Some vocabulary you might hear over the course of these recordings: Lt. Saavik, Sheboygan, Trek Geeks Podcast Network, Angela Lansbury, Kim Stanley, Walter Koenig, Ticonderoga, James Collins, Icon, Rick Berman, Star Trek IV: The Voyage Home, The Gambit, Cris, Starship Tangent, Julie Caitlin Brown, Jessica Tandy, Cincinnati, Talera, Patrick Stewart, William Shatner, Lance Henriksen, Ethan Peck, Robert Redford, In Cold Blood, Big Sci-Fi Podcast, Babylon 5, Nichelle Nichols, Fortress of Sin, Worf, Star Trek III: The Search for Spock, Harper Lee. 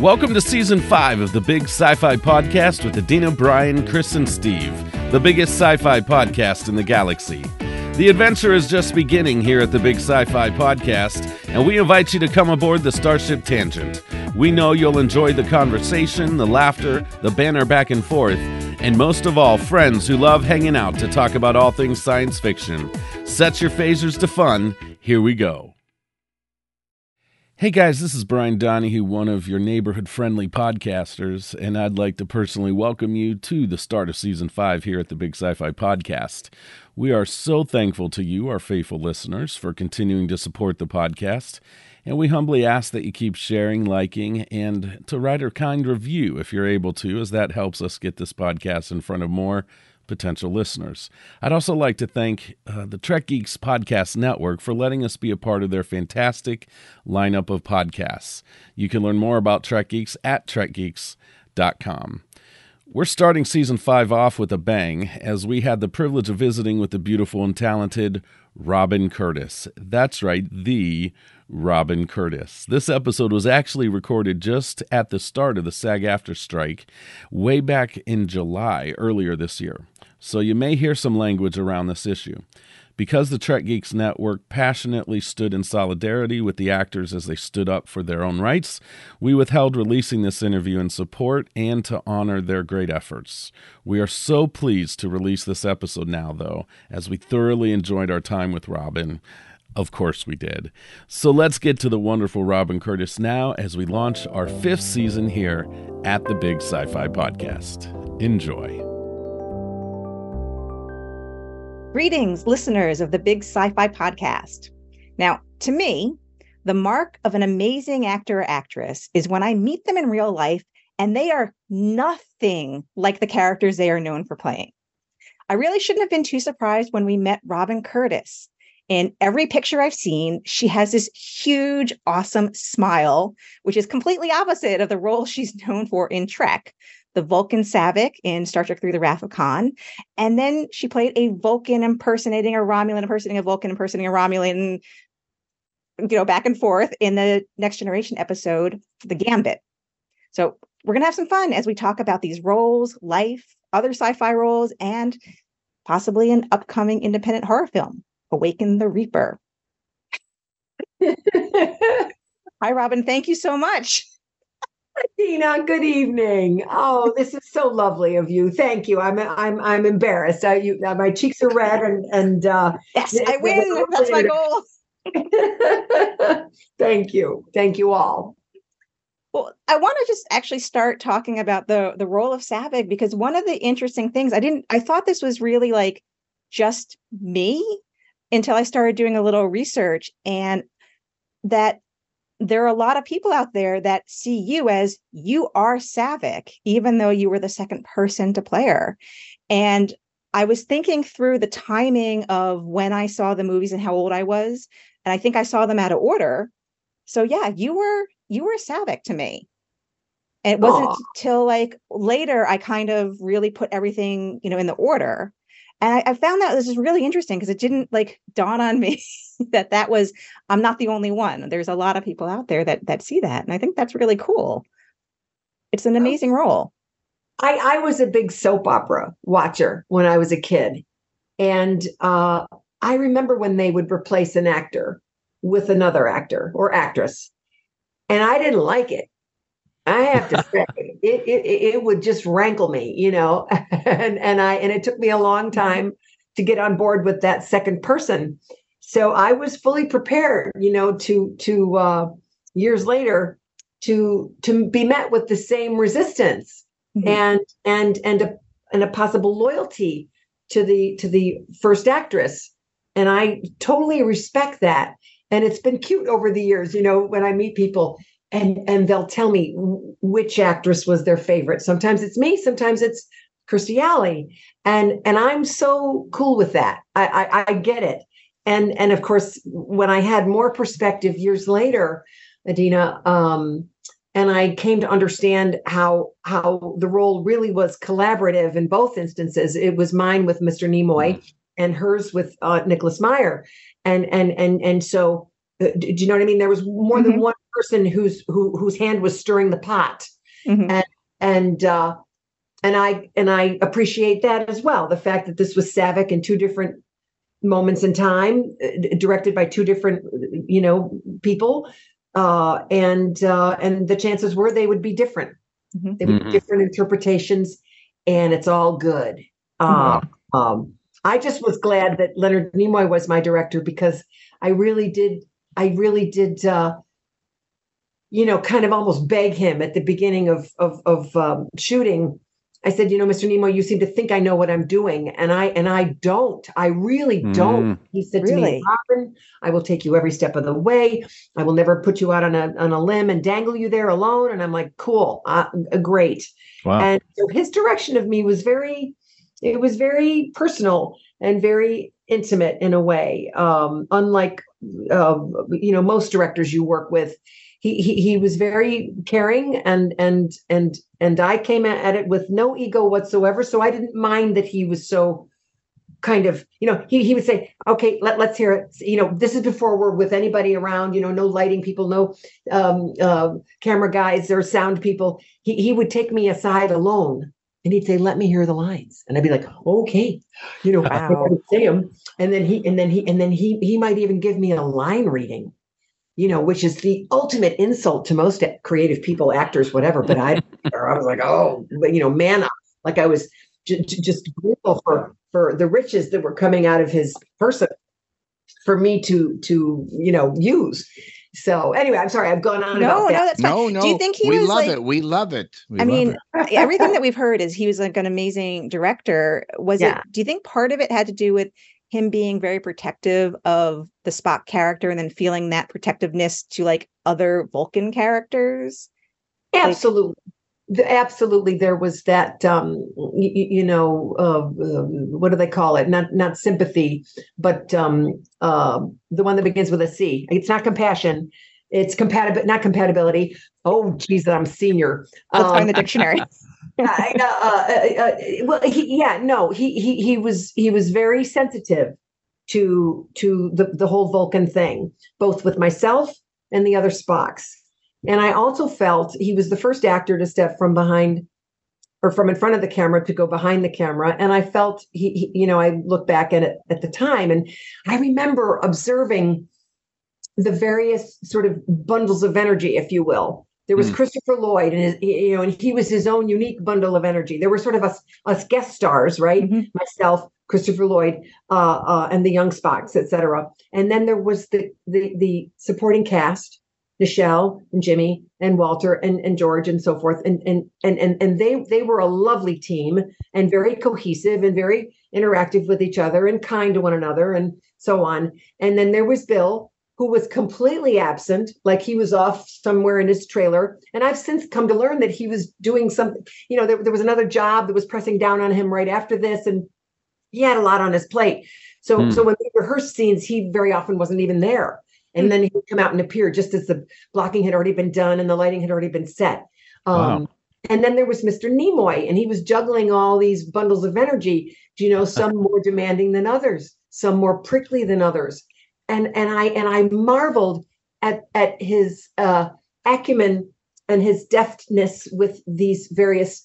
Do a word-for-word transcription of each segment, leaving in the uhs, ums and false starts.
Welcome to Season five of the Big Sci-Fi Podcast with Adeena, Brian, Chris, and Steve, the biggest sci-fi podcast in the galaxy. The adventure is just beginning here at the Big Sci-Fi Podcast, and we invite you to come aboard the Starship Tangent. We know you'll enjoy the conversation, the laughter, the banter back and forth, and most of all, friends who love hanging out to talk about all things science fiction. Set your phasers to fun. Here we go. Hey guys, this is Brian Donahue, one of your neighborhood-friendly podcasters, and I'd like to personally welcome you to the start of Season five here at the Big Sci-Fi Podcast. We are so thankful to you, our faithful listeners, for continuing to support the podcast, and we humbly ask that you keep sharing, liking, and to write a kind review if you're able to, as that helps us get this podcast in front of more potential listeners. I'd also like to thank uh, the Trek Geeks Podcast Network for letting us be a part of their fantastic lineup of podcasts. You can learn more about Trek Geeks at trek geeks dot com. We're starting Season five off with a bang, as we had the privilege of visiting with the beautiful and talented Robin Curtis. That's right, the Robin Curtis. This episode was actually recorded just at the start of the SAG-AFTRA strike, way back in July earlier this year. So you may hear some language around this issue. Because the Trek Geeks Network passionately stood in solidarity with the actors as they stood up for their own rights, we withheld releasing this interview in support and to honor their great efforts. We are so pleased to release this episode now, though, as we thoroughly enjoyed our time with Robin. Of course we did. So let's get to the wonderful Robin Curtis now as we launch our fifth season here at the Big Sci-Fi Podcast. Enjoy. Greetings, listeners of the Big Sci-Fi Podcast. Now, to me, the mark of an amazing actor or actress is when I meet them in real life and they are nothing like the characters they are known for playing. I really shouldn't have been too surprised when we met Robin Curtis. In every picture I've seen, she has this huge, awesome smile, which is completely opposite of the role she's known for in Trek, the Vulcan Saavik in Star Trek three: The Wrath of Khan. And then she played a Vulcan impersonating a Romulan, impersonating a Vulcan, impersonating a Romulan, you know, back and forth in the Next Generation episode, The Gambit. So we're going to have some fun as we talk about these roles, life, other sci-fi roles, and possibly an upcoming independent horror film, Awaken the Reaper. Hi, Robin. Thank you so much. Adeena, good evening. Oh, this is so lovely of you. Thank you. I'm I'm I'm embarrassed. I, you, my cheeks are red, and and uh, yes, I win. That's my goal. Thank you. Thank you all. Well, I want to just actually start talking about the the role of Saavik, because one of the interesting things I didn't I thought this was really like just me, until I started doing a little research, and that there are a lot of people out there that see you as you are Saavik, even though you were the second person to play her. And I was thinking through the timing of when I saw the movies and how old I was, and I think I saw them out of order. So yeah, you were you were Saavik to me. And it wasn't Aww. till like later I kind of really put everything, you know, in the order. And I, I found that this is really interesting because it didn't like dawn on me that that was, I'm not the only one. There's a lot of people out there that that see that. And I think that's really cool. It's an amazing role. I, I was a big soap opera watcher when I was a kid. And uh, I remember when they would replace an actor with another actor or actress. And I didn't like it. I have to say, it, it it would just rankle me, you know, and and I and it took me a long time to get on board with that second person. So I was fully prepared, you know, to to uh, years later to to be met with the same resistance mm-hmm. and and and a and a possible loyalty to the to the first actress, and I totally respect that. And it's been cute over the years, you know, when I meet people. And and they'll tell me which actress was their favorite. Sometimes it's me. Sometimes it's Kirstie Alley. And and I'm so cool with that. I, I I get it. And and of course, when I had more perspective years later, Adeena, um, and I came to understand how how the role really was collaborative in both instances. It was mine with Mister Nimoy and hers with uh, Nicholas Meyer. And and and and so. Do you know what I mean? There was more mm-hmm. than one person whose who whose hand was stirring the pot, mm-hmm. and and uh, and I and I appreciate that as well. The fact that this was Saavik in two different moments in time, directed by two different you know people, uh, and uh, and the chances were they would be different. Mm-hmm. They would mm-hmm. be different interpretations, and it's all good. Mm-hmm. uh, um, I just was glad that Leonard Nimoy was my director, because I really did. I really did, uh, you know, kind of almost beg him at the beginning of of, of um, shooting. I said, you know, Mister Nimoy, you seem to think I know what I'm doing, and I and I don't. I really don't. Mm. He said really? to me, Robin, I will take you every step of the way. I will never put you out on a on a limb and dangle you there alone. And I'm like, cool, uh, great. Wow. And so his direction of me was very, it was very personal and very intimate in a way, um, unlike. Uh, you know, most directors you work with, he, he he was very caring, and and and and I came at it with no ego whatsoever. So I didn't mind that he was so kind of, you know, he he would say, okay, let, let's hear it. You know, this is before we're with anybody around, you know, no lighting people, no um, uh, camera guys or sound people. He he would take me aside alone. And he'd say, "Let me hear the lines," and I'd be like, "Okay, you know, wow. I would say them." And then he, and then he, and then he, he might even give me a line reading, you know, which is the ultimate insult to most creative people, actors, whatever. But I, I was like, "Oh, you know, man up!" Like I was j- j- just grateful for for the riches that were coming out of his person for me to to you know use. So anyway, I'm sorry, I've gone on. No, about that. no, that's fine. No, no. Do you think he we was love like, it? We love it. We I mean, it. Everything that we've heard is he was like an amazing director. Was yeah. it? Do you think part of it had to do with him being very protective of the Spock character and then feeling that protectiveness to like other Vulcan characters? Absolutely. Like, The, absolutely, there was that, um, you, you know, uh, uh, what do they call it? Not not sympathy, but um, uh, the one that begins with a C. It's not compassion. It's compatible, not compatibility. Oh, geez, I'm senior. Let's um, find the dictionary. yeah, uh, uh, uh, well, he, yeah, no, he he he was he was very sensitive to to the the whole Vulcan thing, both with myself and the other Spocks. And I also felt he was the first actor to step from behind or from in front of the camera to go behind the camera. And I felt he, he you know, I look back at it at the time and I remember observing the various sort of bundles of energy, if you will. There was mm. Christopher Lloyd and, his, you know, and he was his own unique bundle of energy. There were sort of us, us guest stars, right? Mm-hmm. Myself, Christopher Lloyd, uh, uh, and the young Spocks, et cetera. And then there was the the, the supporting cast. Nichelle and Jimmy and Walter and, and George and so forth. And, and, and, and, and they, they were a lovely team and very cohesive and very interactive with each other and kind to one another and so on. And then there was Bill, who was completely absent, like he was off somewhere in his trailer. And I've since come to learn that he was doing something, you know, there, there was another job that was pressing down on him right after this. And he had a lot on his plate. So, mm. so when they rehearsed scenes, he very often wasn't even there. And then he would come out and appear just as the blocking had already been done and the lighting had already been set. Um, wow. And then there was Mister Nimoy, and he was juggling all these bundles of energy, you know, some more demanding than others, some more prickly than others. And and I and I marveled at at his uh, acumen and his deftness with these various,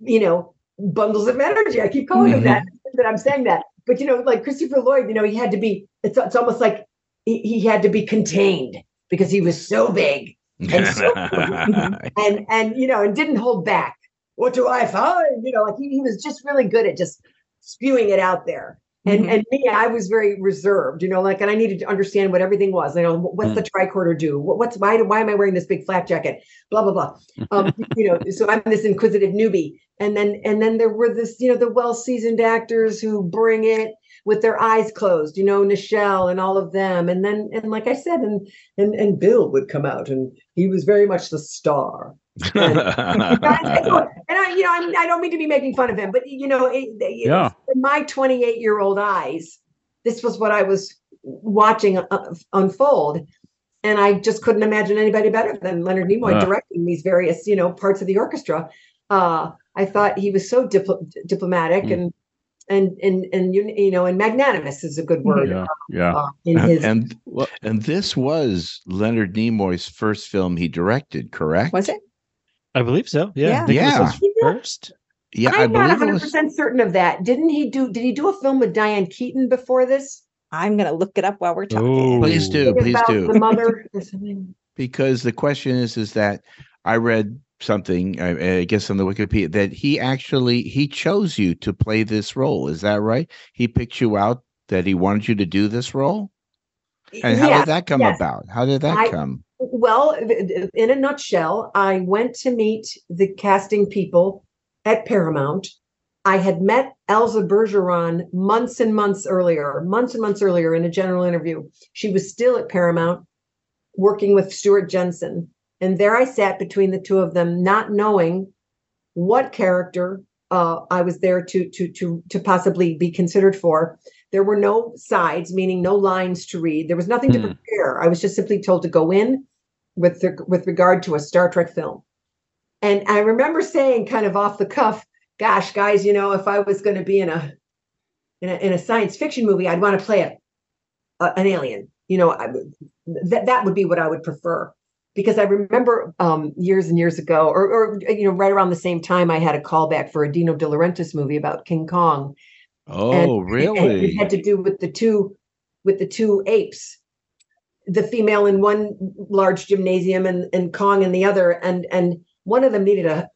you know, bundles of energy. I keep calling mm-hmm. him that, that I'm saying that. But, you know, like Christopher Lloyd, you know, he had to be, it's, it's almost like, he had to be contained because he was so big and so and and you know and didn't hold back. What do I find? You know, like he, he was just really good at just spewing it out there. And mm-hmm. and me, I was very reserved. You know, like and I needed to understand what everything was. You know, what's the tricorder do? What, what's why? Why am I wearing this big flap jacket? Blah blah blah. Um, you know, so I'm this inquisitive newbie. And then and then there were this you know the well seasoned actors who bring it. With their eyes closed, you know, Nichelle and all of them. And then, and like I said, and, and, and Bill would come out and he was very much the star. And, and I, you know, I'm, I don't mean to be making fun of him, but you know, it, it, yeah. in my twenty-eight year old eyes, this was what I was watching uh, unfold. And I just couldn't imagine anybody better than Leonard Nimoy uh. directing these various, you know, parts of the orchestra. Uh, I thought he was so dipl- diplomatic mm. and, and and and you, you know, and magnanimous is a good word. Yeah, uh, yeah. Uh, in his and and this was Leonard Nimoy's first film he directed, correct? Was it? I believe so. Yeah, yeah. I think yeah. It was his first. Yeah, I'm I not believe one hundred percent was... certain of that. Didn't he do? Did he do a film with Diane Keaton before this? I'm going to look it up while we're talking. Ooh. Please do, please about do. The mother or something. Because the question is, is that I read something, I, I guess, on the Wikipedia that he actually he chose you to play this role. Is that right? He picked you out that he wanted you to do this role. And how yeah, did that come yes. about? How did that I, come? Well, in a nutshell, I went to meet the casting people at Paramount. I had met Elsa Bergeron months and months earlier, months and months earlier in a general interview. She was still at Paramount working with Stuart Jensen. And there I sat between the two of them, not knowing what character uh, I was there to, to, to, to possibly be considered for. There were no sides, meaning no lines to read. There was nothing mm. to prepare. I was just simply told to go in with, the, with regard to a Star Trek film. And I remember saying kind of off the cuff, gosh, guys, you know, if I was going to be in a, in a in a science fiction movie, I'd want to play a, a, an alien. You know, I, that that would be what I would prefer. Because I remember um, years and years ago, or, or, you know, right around the same time, I had a callback for a Dino De Laurentiis movie about King Kong. Oh, and, really? And it had to do with the two with the two apes, the female in one large gymnasium and, and Kong in the other. And, and one of them needed a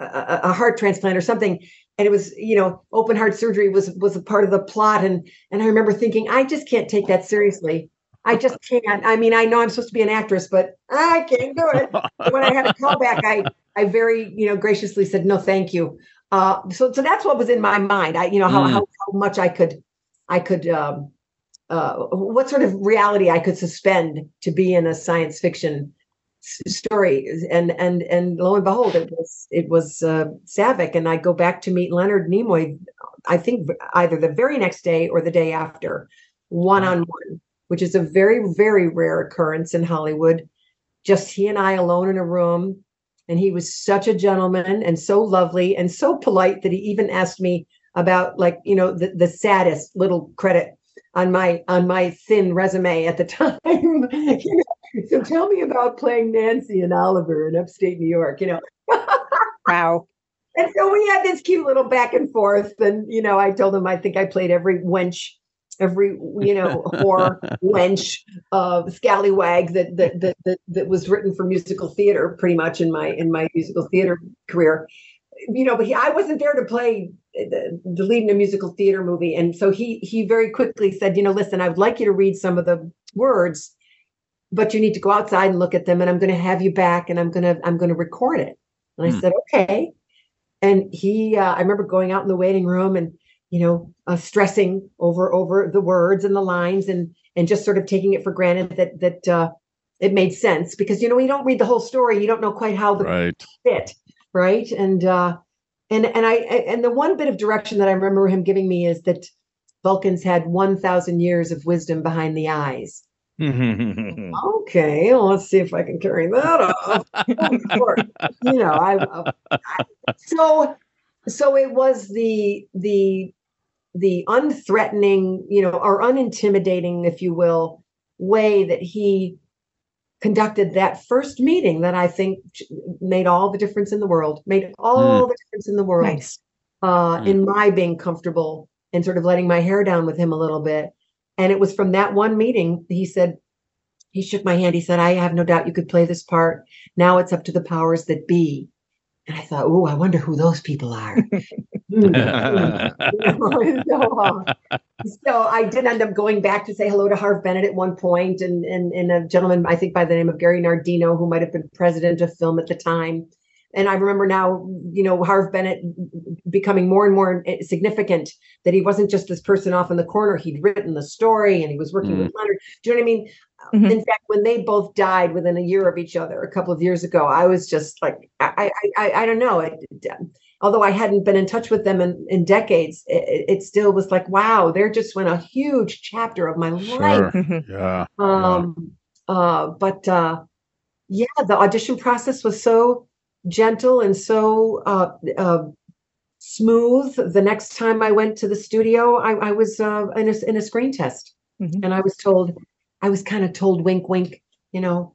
A, a heart transplant or something, and it was, you know, open heart surgery was was a part of the plot, and and I remember thinking, I just can't take that seriously. I just can't. I mean, I know I'm supposed to be an actress, but I can't do it. When I had a callback, I I very you know graciously said no, thank you. Uh, so so that's what was in my mind. I you know how mm. how, how much I could I could um, uh, what sort of reality I could suspend to be in a science fiction story, and and and lo and behold, it was it was uh, Saavik, and I go back to meet Leonard Nimoy. I think either the very next day or the day after, one on one, which is a very very rare occurrence in Hollywood. Just he and I alone in a room, and he was such a gentleman and so lovely and so polite that he even asked me about, like, you know, the, the saddest little credit on my on my thin resume at the time. You know? So tell me about playing Nancy and Oliver in upstate New York, you know. Wow. And so we had this cute little back and forth. And, you know, I told him I think I played every wench, every, you know, whore, wench, uh, scallywag that that, that that that was written for musical theater pretty much in my in my musical theater career. You know, but he, I wasn't there to play the, the lead in a musical theater movie. And so he he very quickly said, you know, listen, I would like you to read some of the words, but you need to go outside and look at them, and I'm going to have you back, and I'm going to, I'm going to record it. And I mm. said, okay. And he, uh, I remember going out in the waiting room and, you know, uh, stressing over, over the words and the lines, and, and just sort of taking it for granted that, that, uh, it made sense, because, you know, you don't read the whole story. You don't know quite how the right. fit. Right. And, uh, and, and I, and the one bit of direction that I remember him giving me is that Vulcans had one thousand years of wisdom behind the eyes. Okay, well, let's see if I can carry that off. you know, I, I so so it was the the the unthreatening, you know, or unintimidating, if you will, way that he conducted that first meeting that I think made all the difference in the world. Made all mm. the difference in the world nice. uh, mm. in my being comfortable and sort of letting my hair down with him a little bit. And it was from that one meeting, he said, he shook my hand. He said, I have no doubt you could play this part. Now it's up to the powers that be. And I thought, oh, I wonder who those people are. so, uh, so I did end up going back to say hello to Harv Bennett at one point, and, and, and a gentleman, I think by the name of Gary Nardino, who might have been president of film at the time. And I remember now, you know, Harv Bennett becoming more and more significant, that he wasn't just this person off in the corner. He'd written the story and he was working mm. with Leonard. Do you know what I mean? Mm-hmm. In fact, when they both died within a year of each other, a couple of years ago, I was just like, I I, I, I don't know. It, although I hadn't been in touch with them in, in decades, it, it still was like, wow, they're just in a huge chapter of my life. Sure. Yeah. Um, yeah. Uh, but uh, yeah, the audition process was so gentle and so uh, uh, smooth. The next time I went to the studio, I, I was uh, in, a, in a screen test, mm-hmm. and I was told, I was kind of told, wink, wink, you know,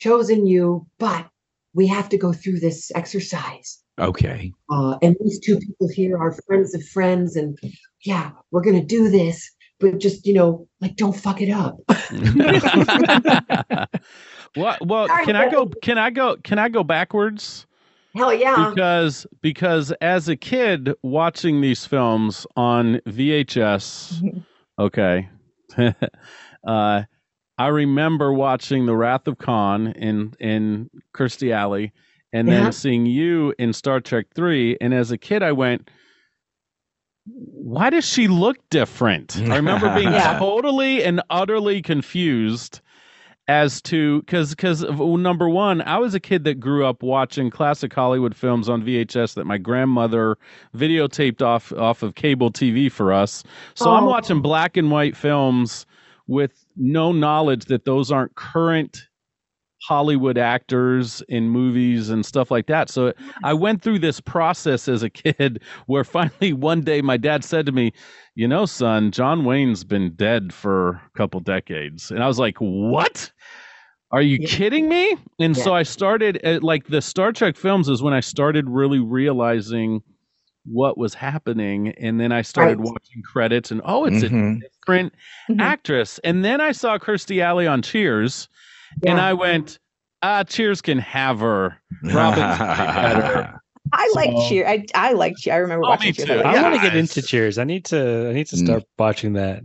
chosen you, but we have to go through this exercise. Okay. Uh, and these two people here are friends of friends, and yeah, we're gonna do this, but just, you know, like, don't fuck it up. Well, well, can I go? Can I go? Can I go backwards? Hell yeah! Because because as a kid watching these films on V H S, okay, uh, I remember watching The Wrath of Khan in in Kirstie Alley, and yeah. then seeing you in Star Trek three. And as a kid, I went, "Why does she look different?" I remember being yeah. totally and utterly confused. As to, because because number one, I was a kid that grew up watching classic Hollywood films on V H S that my grandmother videotaped off off of cable T V for us. So oh. I'm watching black and white films with no knowledge that those aren't current Hollywood actors in movies and stuff like that. So I went through this process as a kid where finally one day my dad said to me, "You know, son, John Wayne's been dead for a couple decades." And I was like, "What? Are you yeah. kidding me?" And yeah. so I started at, like, the Star Trek films is when I started really realizing what was happening. And then I started right. watching credits and, oh, it's mm-hmm. a different mm-hmm. actress. And then I saw Kirstie Alley on Cheers yeah. and I went, ah, Cheers can have her. Robin's better. I so, like Cheers. I I like Cheers. I remember oh, watching Cheers. I yeah. want to get into Cheers. I need to. I need to start mm. watching that.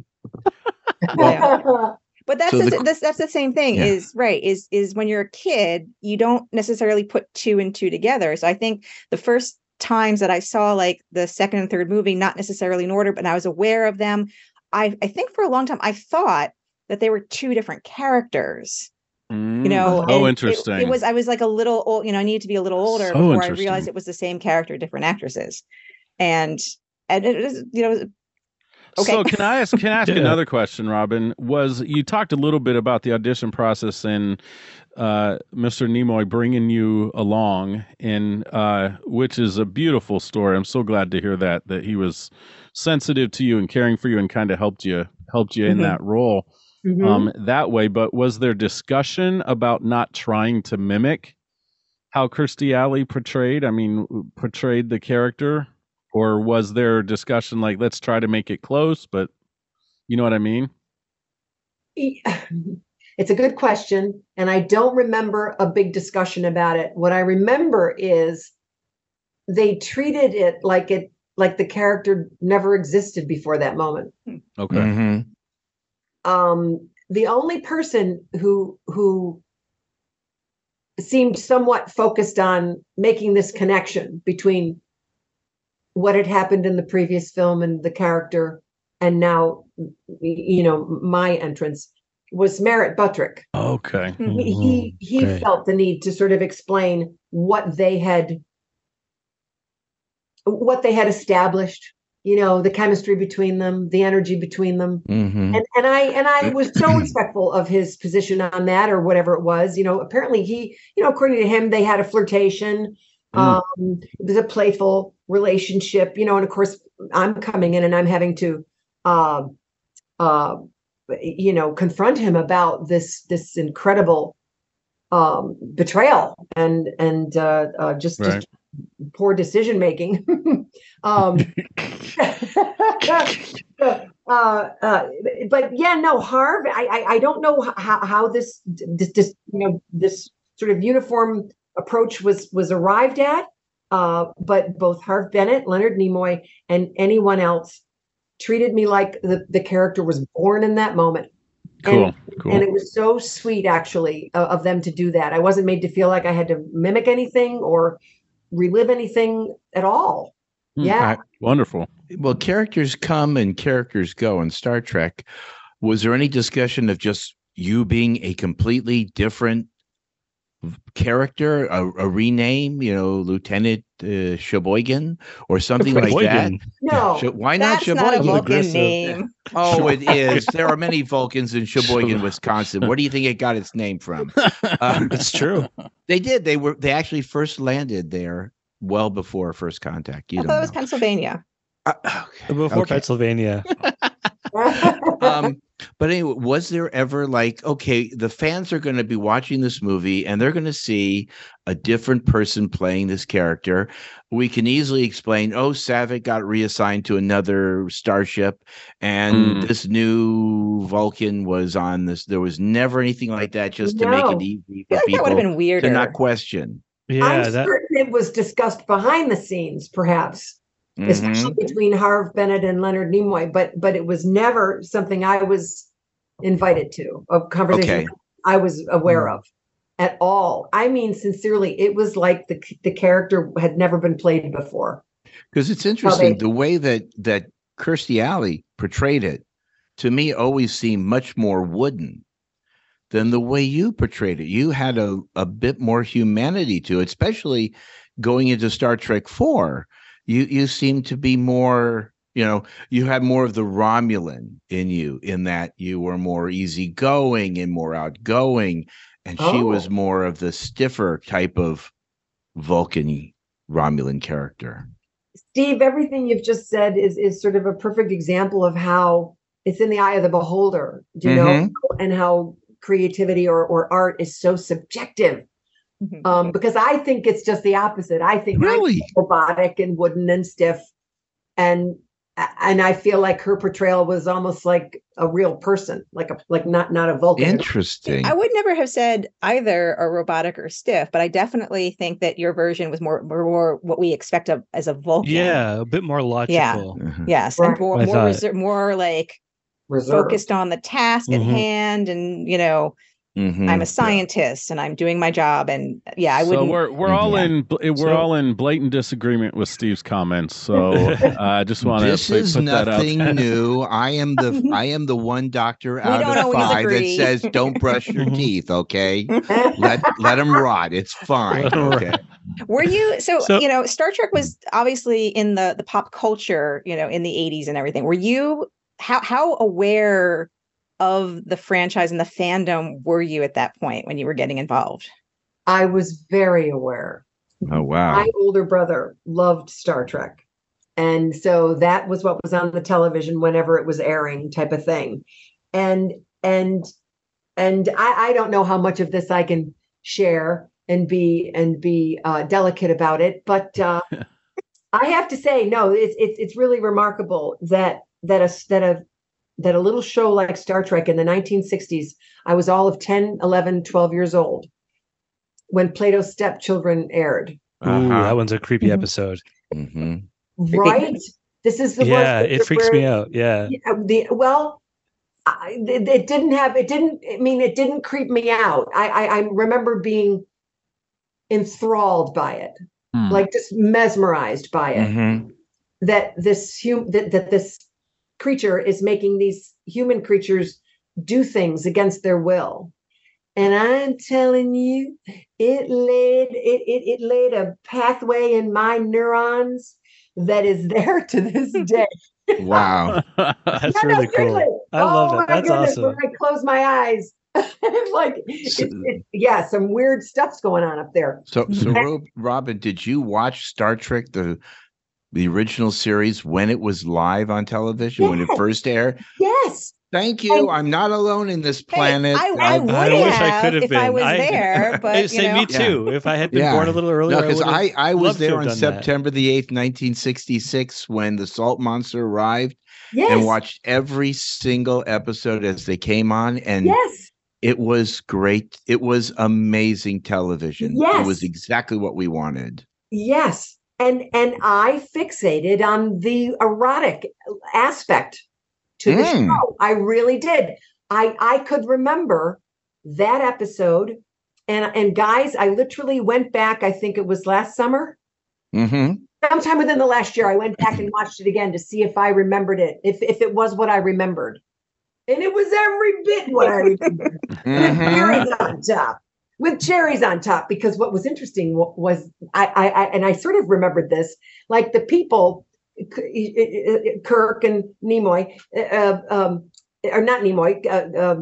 yeah. But that's so the, the, that's that's the same thing. Yeah. Is right. Is is when you're a kid, you don't necessarily put two and two together. So I think the first times that I saw like the second and third movie, not necessarily in order, but I was aware of them. I I think for a long time I thought that they were two different characters. You know, oh, interesting. It, it was I was like a little old, you know, I needed to be a little older so before I realized it was the same character, different actresses. And and it was, you know, okay. So can I ask can I ask yeah. another question, Robin? Was you talked a little bit about the audition process and uh, Mister Nimoy bringing you along, and uh, which is a beautiful story. I'm so glad to hear that that he was sensitive to you and caring for you and kind of helped you helped you mm-hmm. in that role. Mm-hmm. Um, that way, but was there discussion about not trying to mimic how Kirstie Alley portrayed? I mean, portrayed the character, or was there discussion like, let's try to make it close? But you know what I mean? It's a good question, and I don't remember a big discussion about it. What I remember is they treated it like it like the character never existed before that moment. Okay. Mm-hmm. Um, the only person who who seemed somewhat focused on making this connection between what had happened in the previous film and the character, and now, you know, my entrance, was Merritt Buttrick. Okay. He he, he okay. felt the need to sort of explain what they had what they had established. You know, the chemistry between them, the energy between them. Mm-hmm. And and I and I was so respectful of his position on that or whatever it was. You know, apparently he, you know, according to him, they had a flirtation. Mm. Um, it was a playful relationship, you know, and of course I'm coming in and I'm having to, uh, uh, you know, confront him about this, this incredible um, betrayal and, and uh, uh, just, right. just poor decision making. um uh, uh but yeah no Harv I, I I don't know how how this this, this you know this sort of uniform approach was was arrived at, uh but both Harv Bennett, Leonard Nimoy, and anyone else treated me like the the character was born in that moment. Cool. And, cool. and it was so sweet actually uh, of them to do that. I wasn't made to feel like I had to mimic anything or relive anything at all. Yeah. Right. Wonderful. Well, characters come and characters go in Star Trek. Was there any discussion of just you being a completely different character, a, a rename, you know, Lieutenant uh, Sheboygan or something Sheboygan. like that? No. She, why not Sheboygan? Not a Vulcan name. Oh, it is. There are many Vulcans in Sheboygan, Wisconsin. Where do you think it got its name from? Uh, it's true. They did. They were. They actually first landed there well before First Contact. You I don't thought it was know. Pennsylvania. Uh, okay. Before okay. Pennsylvania. um, but anyway, was there ever like, okay, the fans are going to be watching this movie and they're going to see a different person playing this character. We can easily explain, oh, Saavik got reassigned to another starship and mm. this new Vulcan was on this. There was never anything like that just no. to make it easy for I feel like people that would have been weirder. To not question. Yeah, I'm that... certain it was discussed behind the scenes, perhaps. Mm-hmm. Especially between Harv Bennett and Leonard Nimoy, but but it was never something I was invited to, a conversation okay. I was aware mm-hmm. of at all. I mean, sincerely, it was like the the character had never been played before. Because it's interesting, they, the way that that Kirstie Alley portrayed it, to me, always seemed much more wooden than the way you portrayed it. You had a, a bit more humanity to it, especially going into Star Trek four. You you seem to be more, you know, you had more of the Romulan in you, in that you were more easygoing and more outgoing, and oh. she was more of the stiffer type of Vulcan Romulan character. Steve, everything you've just said is is sort of a perfect example of how it's in the eye of the beholder, you mm-hmm. know, and how creativity or or art is so subjective. Um, because I think it's just the opposite. I think really? I'm robotic and wooden and stiff, and and I feel like her portrayal was almost like a real person, like a like not not a Vulcan. Interesting. I would never have said either a robotic or stiff, but I definitely think that your version was more more, more what we expect of, as a Vulcan. Yeah, a bit more logical. Yeah. Mm-hmm. Yes, right. And more more, reser- more like Reserve. focused on the task mm-hmm. at hand, and you know. Mm-hmm. I'm a scientist yeah. and I'm doing my job, and yeah, I wouldn't. So we're we're all yeah. in we're so, all in blatant disagreement with Steve's comments. So I uh, just want to put, put that out. This is nothing new. I am the I am the one doctor out of five agree. that says don't brush your teeth. Okay, let let them rot. It's fine. Okay. Were you so, so you know Star Trek was obviously in the the pop culture you know in the eighties and everything. Were you how how aware of the franchise and the fandom were you at that point when you were getting involved? I was very aware. Oh, wow. My older brother loved Star Trek. And so that was what was on the television whenever it was airing, type of thing. And, and, and I, I don't know how much of this I can share and be, and be uh, delicate about it, but uh, I have to say, no, it's, it's, it's really remarkable that, that a, that a, that a little show like Star Trek in the nineteen sixties, I was all of ten, eleven, twelve years old when Plato's Stepchildren aired. Uh-huh. Ooh, that one's a creepy episode. Mm-hmm. Right? This is the yeah, it freaks where, me out. Yeah. yeah the, well, I, it, it didn't have, it didn't, I mean, it didn't creep me out. I, I, I remember being enthralled by it, mm. like just mesmerized by it, mm-hmm. that this, hum, that, that this, creature is making these human creatures do things against their will. And I'm telling you, it laid it it, it laid a pathway in my neurons that is there to this day. Wow. That's no, really no, cool. I oh, love that. That's goodness, awesome. When I close my eyes, it's like, so, it's, it's, yeah, some weird stuff's going on up there. So, so Rob, Robin, did you watch Star Trek, the The original series, when it was live on television, yes. when it first aired. Yes. Thank you. I, I'm not alone in this planet. Hey, I, I, I, would I wish I could have if been. I was I, there. But, you say know. Me too. Yeah. If I had been yeah. born a little earlier, because no, I, I, I was there on September that. the eighth, nineteen sixty-six, when the Salt Monster arrived, yes. and watched every single episode as they came on, and yes. it was great. It was amazing television. Yes. It was exactly what we wanted. Yes. And and I fixated on the erotic aspect to the mm. show. I really did. I, I could remember that episode. And, and guys, I literally went back, I think it was last summer. Mm-hmm. Sometime within the last year, I went back and watched it again to see if I remembered it, if if it was what I remembered. And it was every bit what I remembered. Mm-hmm. With cherries on top. With cherries on top, because what was interesting was I, I, I and I sort of remembered this, like the people, Kirk and Nimoy, uh, um, or not Nimoy, uh,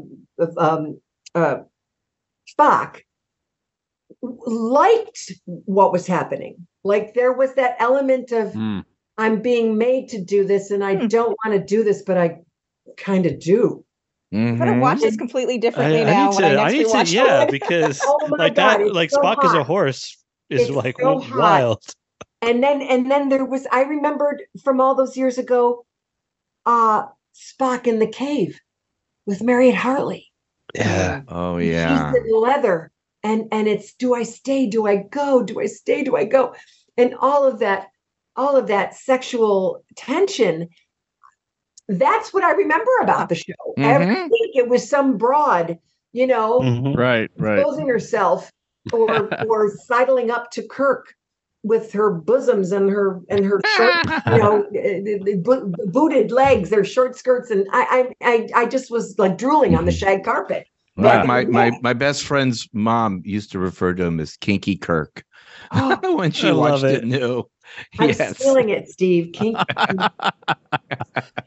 um, um, uh, Spock liked what was happening. Like there was that element of mm. I'm being made to do this and I mm. don't want to do this, but I kind of do. Mm-hmm. I'm gonna watch this completely differently I, now. I need to, when I next I need to yeah, it. Because oh like God, that, like so Spock hot. Is a horse is it's like so wild. Hot. And then, and then there was, I remembered from all those years ago, uh, Spock in the cave with Marriott Hartley. Yeah. Um, oh yeah. She's in leather, and and it's do I stay? Do I go? Do I stay? Do I go? And all of that, all of that sexual tension. That's what I remember about the show. Mm-hmm. Every week it was some broad, you know, mm-hmm. right, right, exposing herself or or sidling up to Kirk with her bosoms and her and her short, you know, bo- booted legs, their short skirts, and I I I just was like drooling on the shag carpet. Wow. My my my best friend's mom used to refer to him as Kinky Kirk. Oh, when she I watched it, it new. I'm yes. stealing it, Steve. Kinky.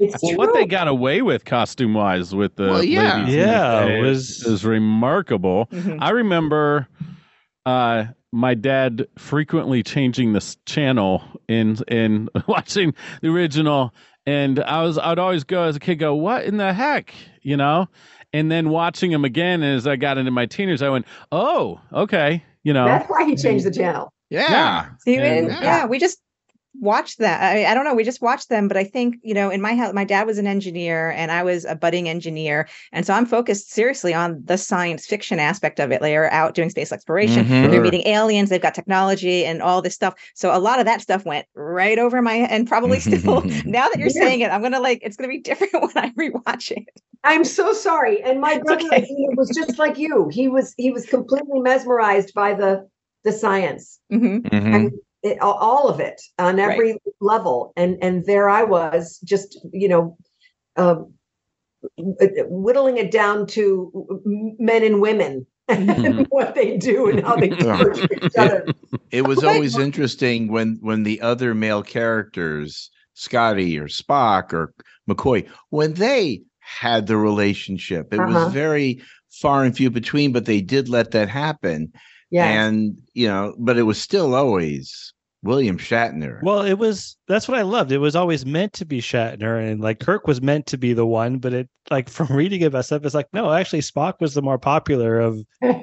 It's well, true. What they got away with costume-wise with the well, yeah, ladies yeah it was, is remarkable. Mm-hmm. I remember uh, my dad frequently changing this channel in in watching the original, and I was I'd always go as a kid, go, what in the heck, you know? And then watching him again as I got into my teenagers, I went, oh, okay, you know. That's why he changed the channel. Yeah. Yeah. See, we didn't, yeah. yeah, we just watched that. I, I don't know. We just watched them. But I think, you know, in my house, my dad was an engineer and I was a budding engineer. And so I'm focused seriously on the science fiction aspect of it. They are out doing space exploration. Mm-hmm. They're meeting aliens. They've got technology and all this stuff. So a lot of that stuff went right over my head and probably still now that you're yeah. saying it, I'm going to like, it's going to be different when I rewatch it. I'm so sorry. And my brother okay. he was just like you. He was he was completely mesmerized by the the science, mm-hmm. Mm-hmm. And it, all of it on every right. level. And, and there I was just, you know, uh, whittling it down to men and women and mm-hmm. what they do and how they converge with each other. It, it was oh always interesting when, when the other male characters, Scotty or Spock or McCoy, when they had the relationship, it uh-huh. was very far and few between, but they did let that happen. Yeah. And, you know, but it was still always William Shatner. Well, it was, that's what I loved. It was always meant to be Shatner. And like Kirk was meant to be the one, but it like from reading about stuff, it's like, no, actually Spock was the more popular of,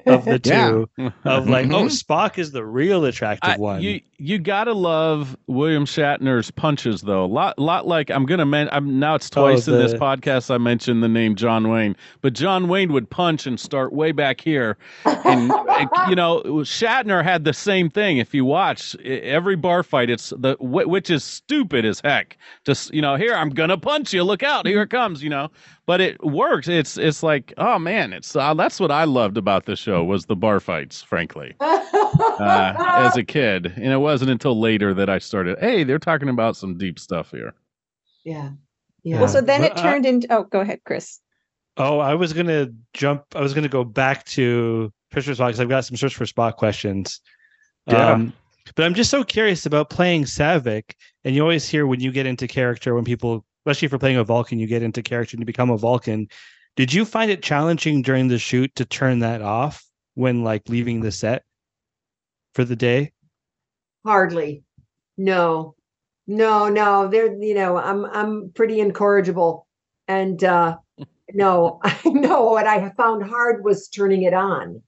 of the two yeah. of like, mm-hmm. oh, Spock is the real attractive I, one. You, you gotta love William Shatner's punches though. A lot, lot like I'm going to men I'm now it's twice oh, the... in this podcast. I mentioned the name John Wayne, but John Wayne would punch and start way back here. And, you know, Shatner had the same thing. If you watch every bar fight, it's the, which is stupid as heck. Just, you know, here, I'm going to punch you. Look out. Here it comes, you know. But it works. It's it's like, oh, man, it's uh, that's what I loved about the show was the bar fights, frankly, uh, as a kid. And it wasn't until later that I started, hey, they're talking about some deep stuff here. Yeah. Yeah. Well, so then but, it turned uh, into. Oh, go ahead, Chris. Oh, I was going to jump. I was going to go back to Search for Spock because I've got some Search for Spock questions. Yeah. Um, but I'm just so curious about playing Saavik. And you always hear when you get into character, when people, especially for playing a Vulcan, you get into character and you become a Vulcan. Did you find it challenging during the shoot to turn that off when like leaving the set for the day? Hardly. No, no, no. They're, you know, I'm, I'm pretty incorrigible. And uh, no, I know what I found hard was turning it on,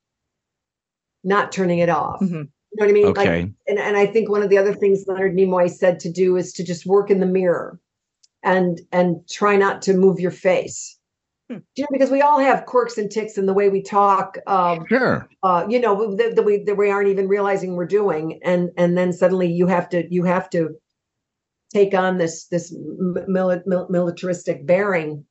not turning it off. Mm-hmm. You know what I mean? Okay. Like, and, and I think one of the other things Leonard Nimoy said to do is to just work in the mirror. And and try not to move your face, hmm. you know, because we all have quirks and tics in the way we talk. Um, sure, uh, you know that the, we that we aren't even realizing we're doing, and and then suddenly you have to you have to take on this this mili- mil- militaristic bearing,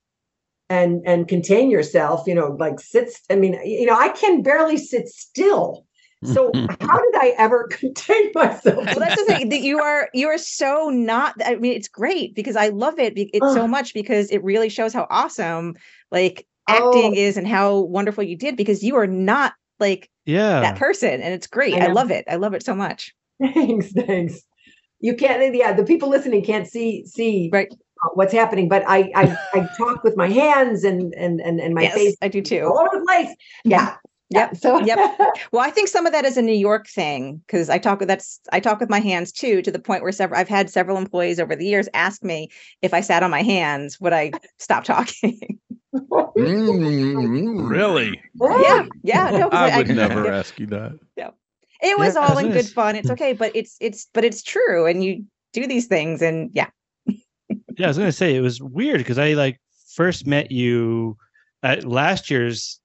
and and contain yourself. You know, like sit. I mean, you know, I can barely sit still. So how did I ever contain myself? Well, that's the thing that you are, you are so not, I mean, it's great because I love it. It's Ugh. so much because it really shows how awesome like acting oh. is and how wonderful you did because you are not like yeah. that person. And it's great. I, I love it. I love it so much. Thanks. Thanks. You can't, yeah, the people listening can't see, see right. what's happening, but I, I, I talk with my hands and, and, and, and my yes, face. I do too. All over the place. Yeah. Yep. Yeah. So yep. Well, I think some of that is a New York thing, because I talk with that's I talk with my hands too, to the point where several I've had several employees over the years ask me if I sat on my hands, would I stop talking? mm, really? Yeah. Yeah. No, I, I would I, never I, ask you that. No. It was yeah, all in good fun. It's okay, but it's it's but it's true, and you do these things, and yeah. Yeah, I was gonna say it was weird because I like first met you at last year's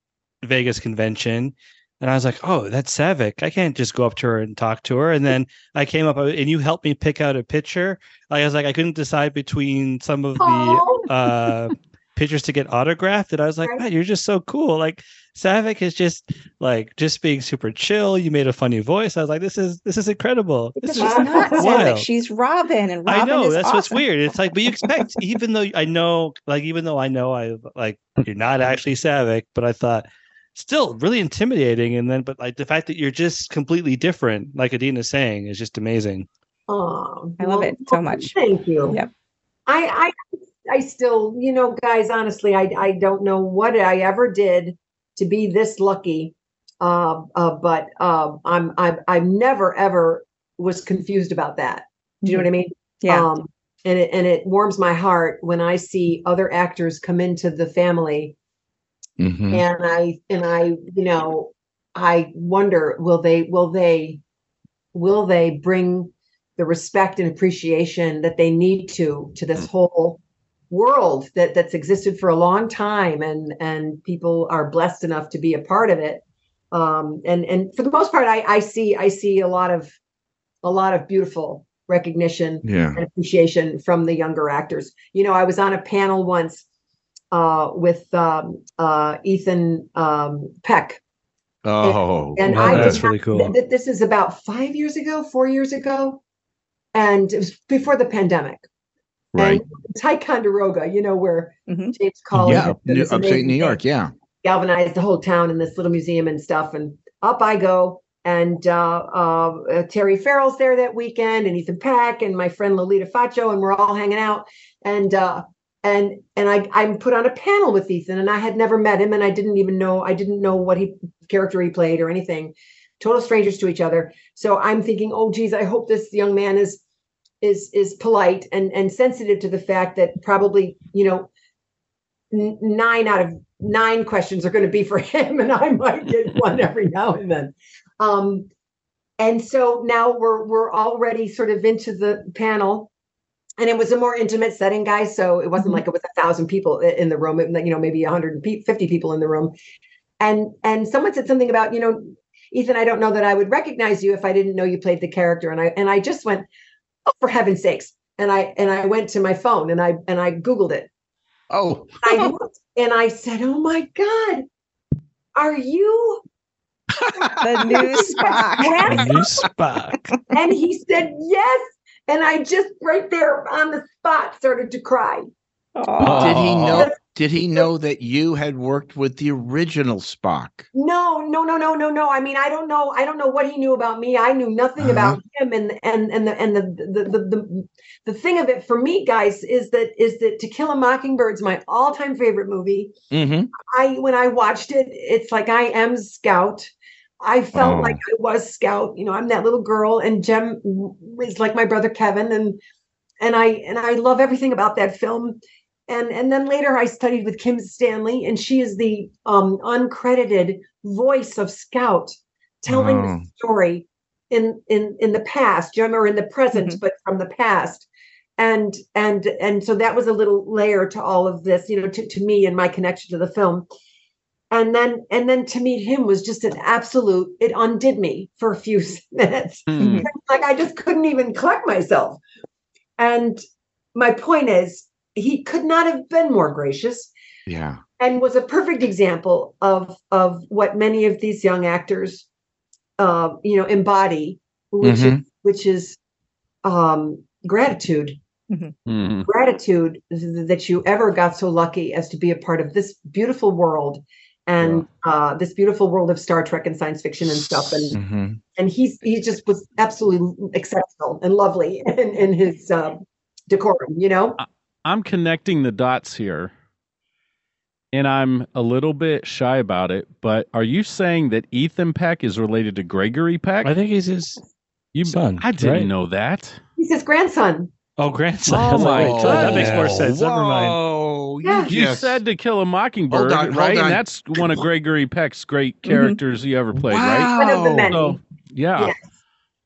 Vegas convention, and I was like, oh, that's Saavik. I can't just go up to her and talk to her. And then I came up and you helped me pick out a picture. I was like, I couldn't decide between some of the oh. uh pictures to get autographed, and I was like, man, you're just so cool. Like Saavik is just like just being super chill. You made a funny voice. I was like, this is this is incredible. This she's is not Saavik. She's Robin, and Robin I know is that's awesome. What's weird. It's like, but you expect, even though I know, like, even though I know, I like you're not actually Saavik, but I thought still really intimidating. And then, but like the fact that you're just completely different, like Adeena's saying, is just amazing. Oh, I love well, it so much. Thank you. Yep. I I. I still, you know, guys, honestly, I, I don't know what I ever did to be this lucky. Uh, uh, but uh, I'm I've I've never ever was confused about that. Do you know what I mean? Yeah. Um, and it and it warms my heart when I see other actors come into the family, mm-hmm. and I and I, you know, I wonder will they will they will they bring the respect and appreciation that they need to to this whole world that that's existed for a long time, and and people are blessed enough to be a part of it, um and and for the most part I I see I see a lot of a lot of beautiful recognition yeah. and appreciation from the younger actors. You know, I was on a panel once uh with um uh Ethan um Peck. Oh, and, and wow, I that's really cool. Th- th- this is about five years ago, four years ago, and it was before the pandemic. Right. And Ticonderoga, you know, where mm-hmm. James Collins. Yeah, New, upstate New York. Yeah. Galvanized the whole town in this little museum and stuff. And up I go. And uh, uh, Terry Farrell's there that weekend, and Ethan Peck and my friend Lolita Faccio. And we're all hanging out. And uh, and and I, I'm put on a panel with Ethan, and I had never met him. And I didn't even know. I didn't know what he character he played or anything. Total strangers to each other. So I'm thinking, oh, geez, I hope this young man is. is is polite and, and sensitive to the fact that probably, you know, n- nine out of nine questions are going to be for him, and I might get one every now and then. Um, and so now we're we're already sort of into the panel, and it was a more intimate setting, guys. So it wasn't mm-hmm. like it was a thousand people in the room, it, you know, maybe one hundred fifty people in the room. And and someone said something about, you know, Ethan, I don't know that I would recognize you if I didn't know you played the character. And I and I just went, oh, for heaven's sakes. And I and I went to my phone and I and I Googled it. Oh. And I, looked, and I said, oh my God, are you the new Spock? The new Spock. And he said yes. And I just right there on the spot started to cry. Aww. Did he know did he know that you had worked with the original Spock? No, no, no, no, no, no. I mean, I don't know. I don't know what he knew about me. I knew nothing uh-huh. about him. And and and the and the the, the the the thing of it for me, guys, is that is that To Kill a Mockingbird's my all-time favorite movie. Mm-hmm. I when I watched it, it's like I am Scout. I felt oh. like I was Scout. You know, I'm that little girl, and Jem is like my brother Kevin, and and I and I love everything about that film. And and then later I studied with Kim Stanley, and she is the um, uncredited voice of Scout, telling oh. the story in in in the past, or in the present, mm-hmm. but from the past. And and and so that was a little layer to all of this, you know, to, to me and my connection to the film. And then and then to meet him was just an absolute, it undid me for a few minutes. Mm-hmm. Like I just couldn't even collect myself. And my point is, he could not have been more gracious, yeah, and was a perfect example of of what many of these young actors, uh, you know, embody, which mm-hmm. is, which is um, gratitude, mm-hmm. gratitude that you ever got so lucky as to be a part of this beautiful world, and yeah. uh, this beautiful world of Star Trek and science fiction and stuff, and mm-hmm. and he's he just was absolutely exceptional and lovely in, in his uh, decorum, you know. Uh- I'm connecting the dots here and I'm a little bit shy about it, but are you saying that Ethan Peck is related to Gregory Peck? I think he's his you, son. I didn't right? know that. He's his grandson. Oh, grandson. Oh, my God. God. That makes more sense. Whoa. Never mind. Oh, yeah. You yes. said To Kill a Mockingbird, on, right? And that's one of Gregory Peck's great characters mm-hmm. you ever played, wow. right? One of the many. So, yeah. Yes.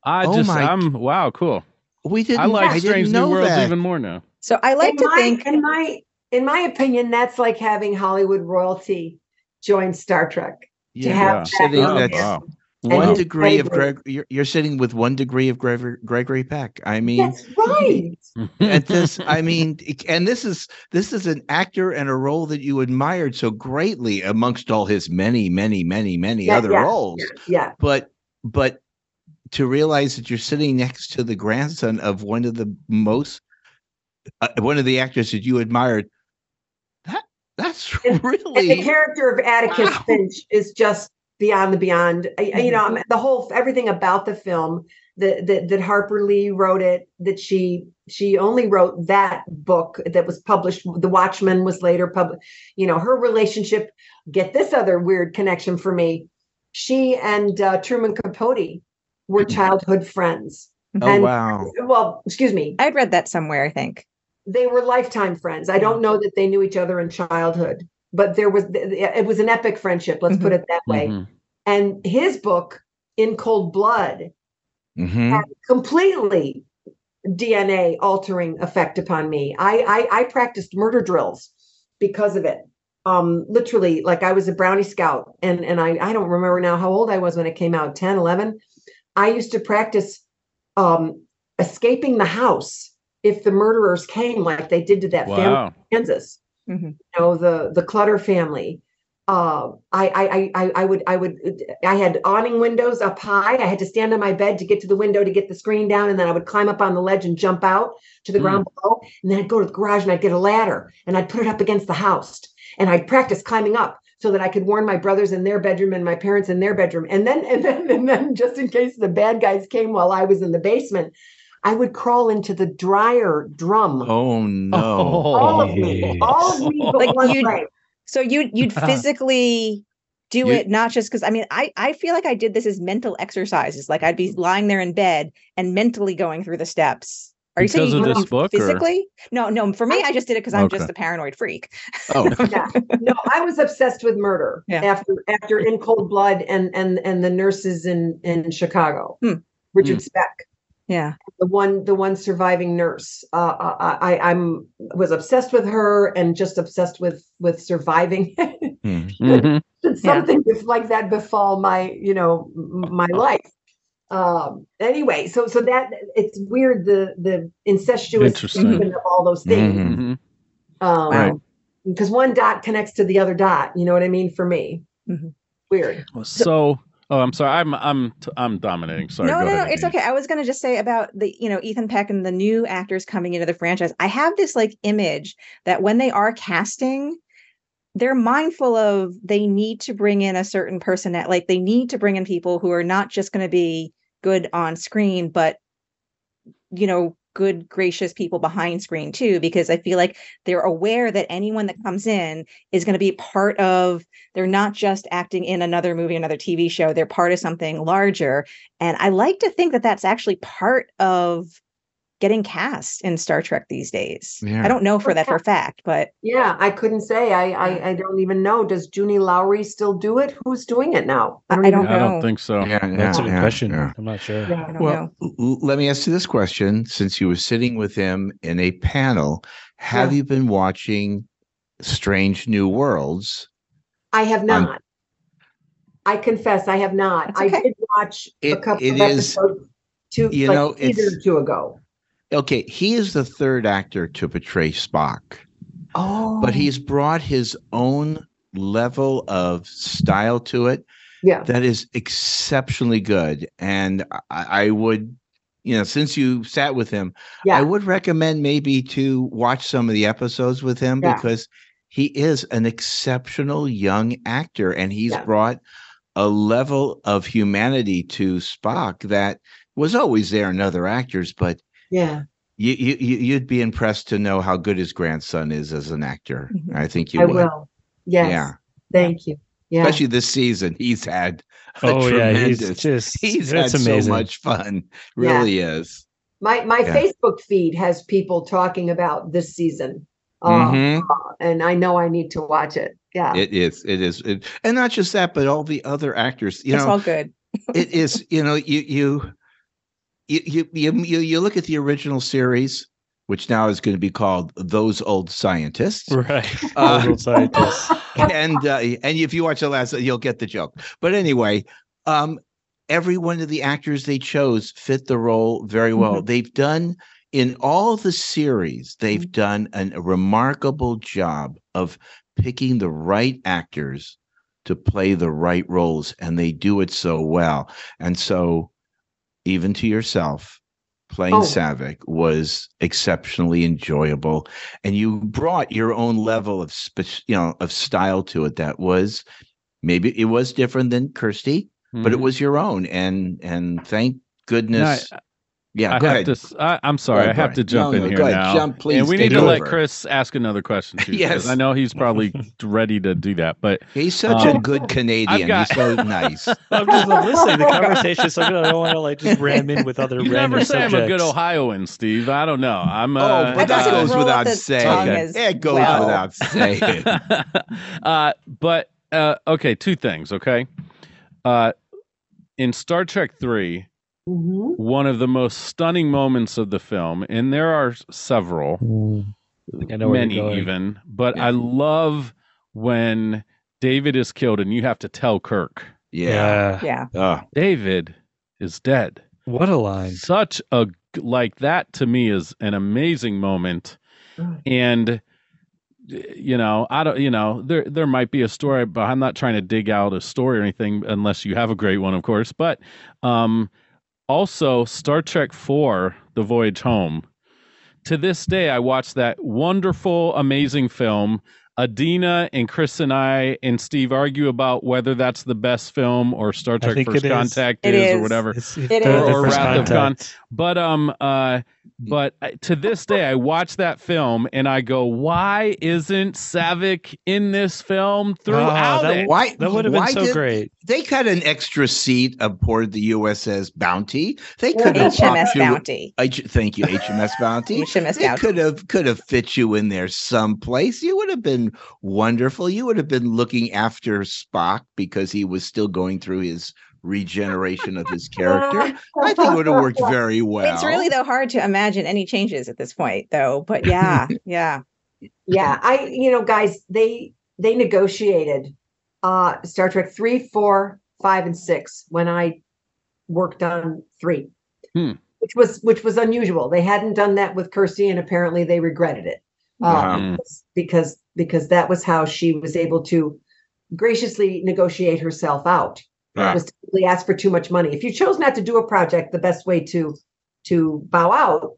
I oh just, my. I'm, wow, cool. We didn't I like I Strange New Worlds that. even more now. So I like in to my, think. In my, in my opinion, that's like having Hollywood royalty join Star Trek. Yeah. To have yeah. That. Oh, that's, wow. One and degree of Greg, you're, you're sitting with one degree of Gregory, Gregory Peck. I mean, that's right. And this, I mean, and this is this is an actor and a role that you admired so greatly amongst all his many, many, many, many yeah, other yeah, roles. Yeah, yeah. But but to realize that you're sitting next to the grandson of one of the most, uh, one of the actors that you admired. That that's and, really and the character of Atticus wow. Finch is just. Beyond the beyond, you know, the whole everything about the film that, that that Harper Lee wrote it. That she she only wrote that book that was published. The Watchmen was later published. You know, her relationship. Get this other weird connection for me. She and uh, Truman Capote were childhood friends. Oh and, wow! Well, excuse me. I'd read that somewhere. I think they were lifetime friends. I don't know that they knew each other in childhood. But there was, it was an epic friendship. Let's mm-hmm. put it that way. Mm-hmm. And his book, In Cold Blood, mm-hmm. had completely D N A altering effect upon me. I, I I practiced murder drills because of it. Um, literally, like I was a Brownie Scout. And, and I, I don't remember now how old I was when it came out, ten, eleven. I used to practice um, escaping the house if the murderers came like they did to that wow. family in Kansas. Mm-hmm. You know, the the Clutter family. Uh, I, I I I would I would I had awning windows up high. I had to stand on my bed to get to the window to get the screen down, and then I would climb up on the ledge and jump out to the mm. ground below. And then I'd go to the garage and I'd get a ladder and I'd put it up against the house and I'd practice climbing up so that I could warn my brothers in their bedroom and my parents in their bedroom. And then and then and then just in case the bad guys came while I was in the basement. I would crawl into the dryer drum. Oh no! All of me, all of me. But like one way. So you you'd physically do it, not just because. I mean, I I feel like I did this as mental exercises. Like I'd be lying there in bed and mentally going through the steps. Are you saying you do it physically? Or? No, no. For me, I just did it because I'm okay. just a paranoid freak. Oh yeah. No, I was obsessed with murder yeah. after after In Cold Blood and and and the nurses in in Chicago, hmm. Richard hmm. Speck. Yeah, the one, the one surviving nurse. Uh, I, I, I'm was obsessed with her, and just obsessed with with surviving. mm-hmm. Should something yeah. like that befall my, you know, my life. Um, anyway, so so that it's weird the the incestuous of all those things. Mm-hmm. Um, right. Because one dot connects to the other dot. You know what I mean? For me, mm-hmm. weird. Well, so. so Oh, I'm sorry. I'm I'm I'm dominating. Sorry. No, no, no, it's okay. I was going to just say about the, you know, Ethan Peck and the new actors coming into the franchise. I have this like image that when they are casting, they're mindful of they need to bring in a certain person that like they need to bring in people who are not just going to be good on screen, but, you know, good, gracious people behind screen, too, because I feel like they're aware that anyone that comes in is going to be part of, they're not just acting in another movie, another T V show, they're part of something larger. And I like to think that that's actually part of getting cast in Star Trek these days. Yeah. I don't know for that for a fact, but. Yeah, I couldn't say. I, I I don't even know. Does Junie Lowry still do it? Who's doing it now? I don't, I don't know. I don't think so. Yeah, yeah, that's a good yeah, question. Yeah. I'm not sure. Yeah, I don't well, know. Let me ask you this question. Since you were sitting with him in a panel, have yeah. you been watching Strange New Worlds? I have not. On... I confess I have not. Okay. I did watch it, a couple of episodes is, two, you like know, a year or two ago. Okay, he is the third actor to portray Spock. Oh. But he's brought his own level of style to it. Yeah. That is exceptionally good. And I, I would, you know, since you sat with him, yeah. I would recommend maybe to watch some of the episodes with him yeah. because he is an exceptional young actor and he's yeah. brought a level of humanity to Spock that was always there in other actors, but yeah, you you you'd be impressed to know how good his grandson is as an actor. Mm-hmm. I think you I will. will. Yes. Yeah. Thank you. Yeah. Especially this season. He's had a oh, tremendous, yeah, he's, just, he's had amazing. so much fun. Really yeah. is. My my yeah. Facebook feed has people talking about this season. Uh, mm-hmm. uh, and I know I need to watch it. Yeah, it is. It is. It, and not just that, but all the other actors. You it's know, all good. It is. You know, you you, you you you you look at the original series, which now is going to be called Those Old Scientists. Right. Uh, Those Old Scientists. And uh, and if you watch the last, you'll get the joke. But anyway, um, every one of the actors they chose fit the role very well. Mm-hmm. They've done. In all the series, they've done an, a remarkable job of picking the right actors to play the right roles, and they do it so well. And so, even to yourself, playing oh. Saavik was exceptionally enjoyable, and you brought your own level of spe- you know of style to it. That was maybe it was different than Kirstie, mm-hmm. but it was your own. And and thank goodness. No, I- Yeah, I go have ahead. To, I, I'm sorry. Go I have ahead. to jump no, in no, here go ahead. now. Jump, please. And we need to over. let Chris ask another question. Too, yes. I know he's probably ready to do that. But he's such um, a good Canadian. Got, he's so nice. I'm just like, listening to the conversation. So I don't want to like just ram in with other you random subjects. You never say I'm a good Ohioan, Steve. I don't know. I'm. Uh, oh, but that uh, goes without saying. It goes well. without saying. uh, but, uh, okay, two things, okay? Uh, in Star Trek three... Mm-hmm. One of the most stunning moments of the film, and there are several, mm. many even, but yeah. I love when David is killed and you have to tell Kirk. Yeah. Yeah. Uh, David is dead. What a line. Such a, like that to me is an amazing moment. And, you know, I don't, you know, there, there might be a story, but I'm not trying to dig out a story or anything unless you have a great one, of course, but, um, also, Star Trek four, The Voyage Home. To this day, I watch that wonderful, amazing film. Adeena and Chris and I and Steve argue about whether that's the best film or Star Trek First Contact is, is, is or whatever. It's, it's, it or, is. Or Wrath of Khan. But, um, uh, but to this day, I watch that film and I go, why isn't Saavik in this film throughout oh, that, it? Why, that would have been so did, great. They cut an extra seat aboard the U S S Bounty. They could well, have H M S Bounty. You, I, thank you, H M S Bounty. H M S Bounty. Could have could have fit you in there someplace. You would have been wonderful. You would have been looking after Spock because he was still going through his regeneration of his character. I think it would have worked very well. It's really though hard to imagine any changes at this point, though. But yeah, yeah, yeah. I you know, guys, they they negotiated uh, Star Trek three, four, five, and six when I worked on three, hmm. which was which was unusual. They hadn't done that with Kirstie, and apparently they regretted it uh, wow. because because that was how she was able to graciously negotiate herself out. Ah. Was typically asked for too much money. If you chose not to do a project, the best way to to bow out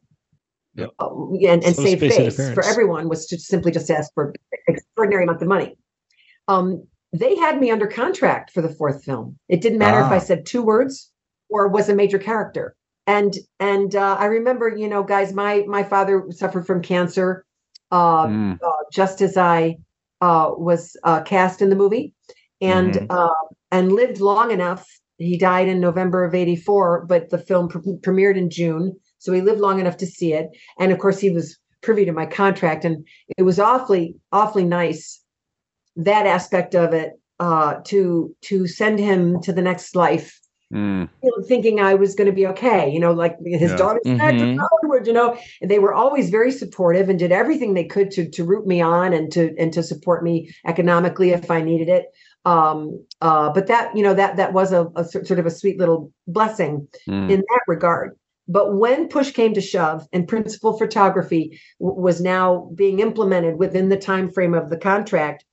yep. uh, and, and save face for everyone was to simply just ask for an extraordinary amount of money. Um, they had me under contract for the fourth film. It didn't matter ah. if I said two words or was a major character. And and uh, I remember, you know, guys, my my father suffered from cancer uh, mm. uh, just as I uh, was uh, cast in the movie. And mm-hmm. uh, and lived long enough. He died in November of eighty-four, but the film pre- premiered in June, so he lived long enough to see it. And of course, he was privy to my contract, and it was awfully, awfully nice that aspect of it uh, to to send him to the next life, mm. you know, thinking I was going to be okay. You know, like his yeah. daughter's mm-hmm. back to Hollywood. You know, and they were always very supportive and did everything they could to to root me on and to and to support me economically if I needed it. Um, uh, but that, you know, that, that was a, a sort of a sweet little blessing mm. in that regard. But when push came to shove and principal photography w- was now being implemented within the time frame of the contract,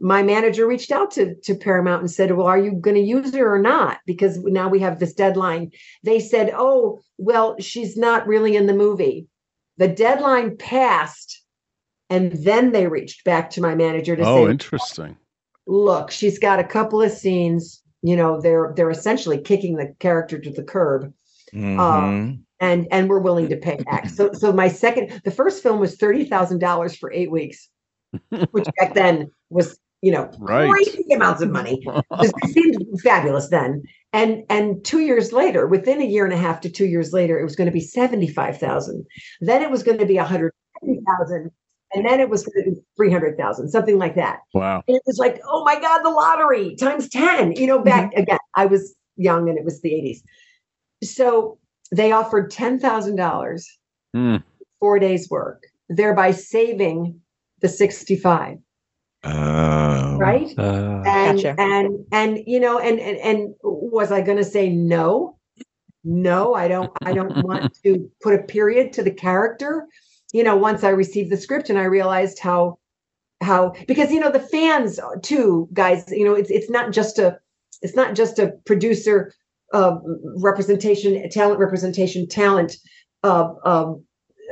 my manager reached out to, to Paramount and said, well, are you going to use her or not? Because now we have this deadline. They said, oh, well, she's not really in the movie. The deadline passed. And then they reached back to my manager to oh, say, oh, interesting. Look, she's got a couple of scenes, you know, they're they're essentially kicking the character to the curb. Mm-hmm. Um, and and we're willing to pay back. So so my second the first film was thirty thousand dollars for eight weeks, which back then was you know, right. crazy amounts of money. It seemed fabulous then. And and two years later, within a year and a half to two years later, it was going to be seventy-five thousand dollars. Then it was going to be one hundred fifty thousand dollars. And then it was going to be three hundred thousand dollars, something like that. Wow. And it was like, oh my God, the lottery times ten. You know, back mm-hmm. again, I was young and it was the eighties. So they offered ten thousand dollars, mm. four days work, thereby saving the sixty-five. Uh, right. Uh, and, gotcha. and, and, you know, and, and, and was I going to say, no, no, I don't, I don't want to put a period to the character. You know, once I received the script and I realized how, how, because, you know, the fans too, guys, you know, it's, it's not just a, it's not just a producer, uh, representation, talent representation, talent, uh, um,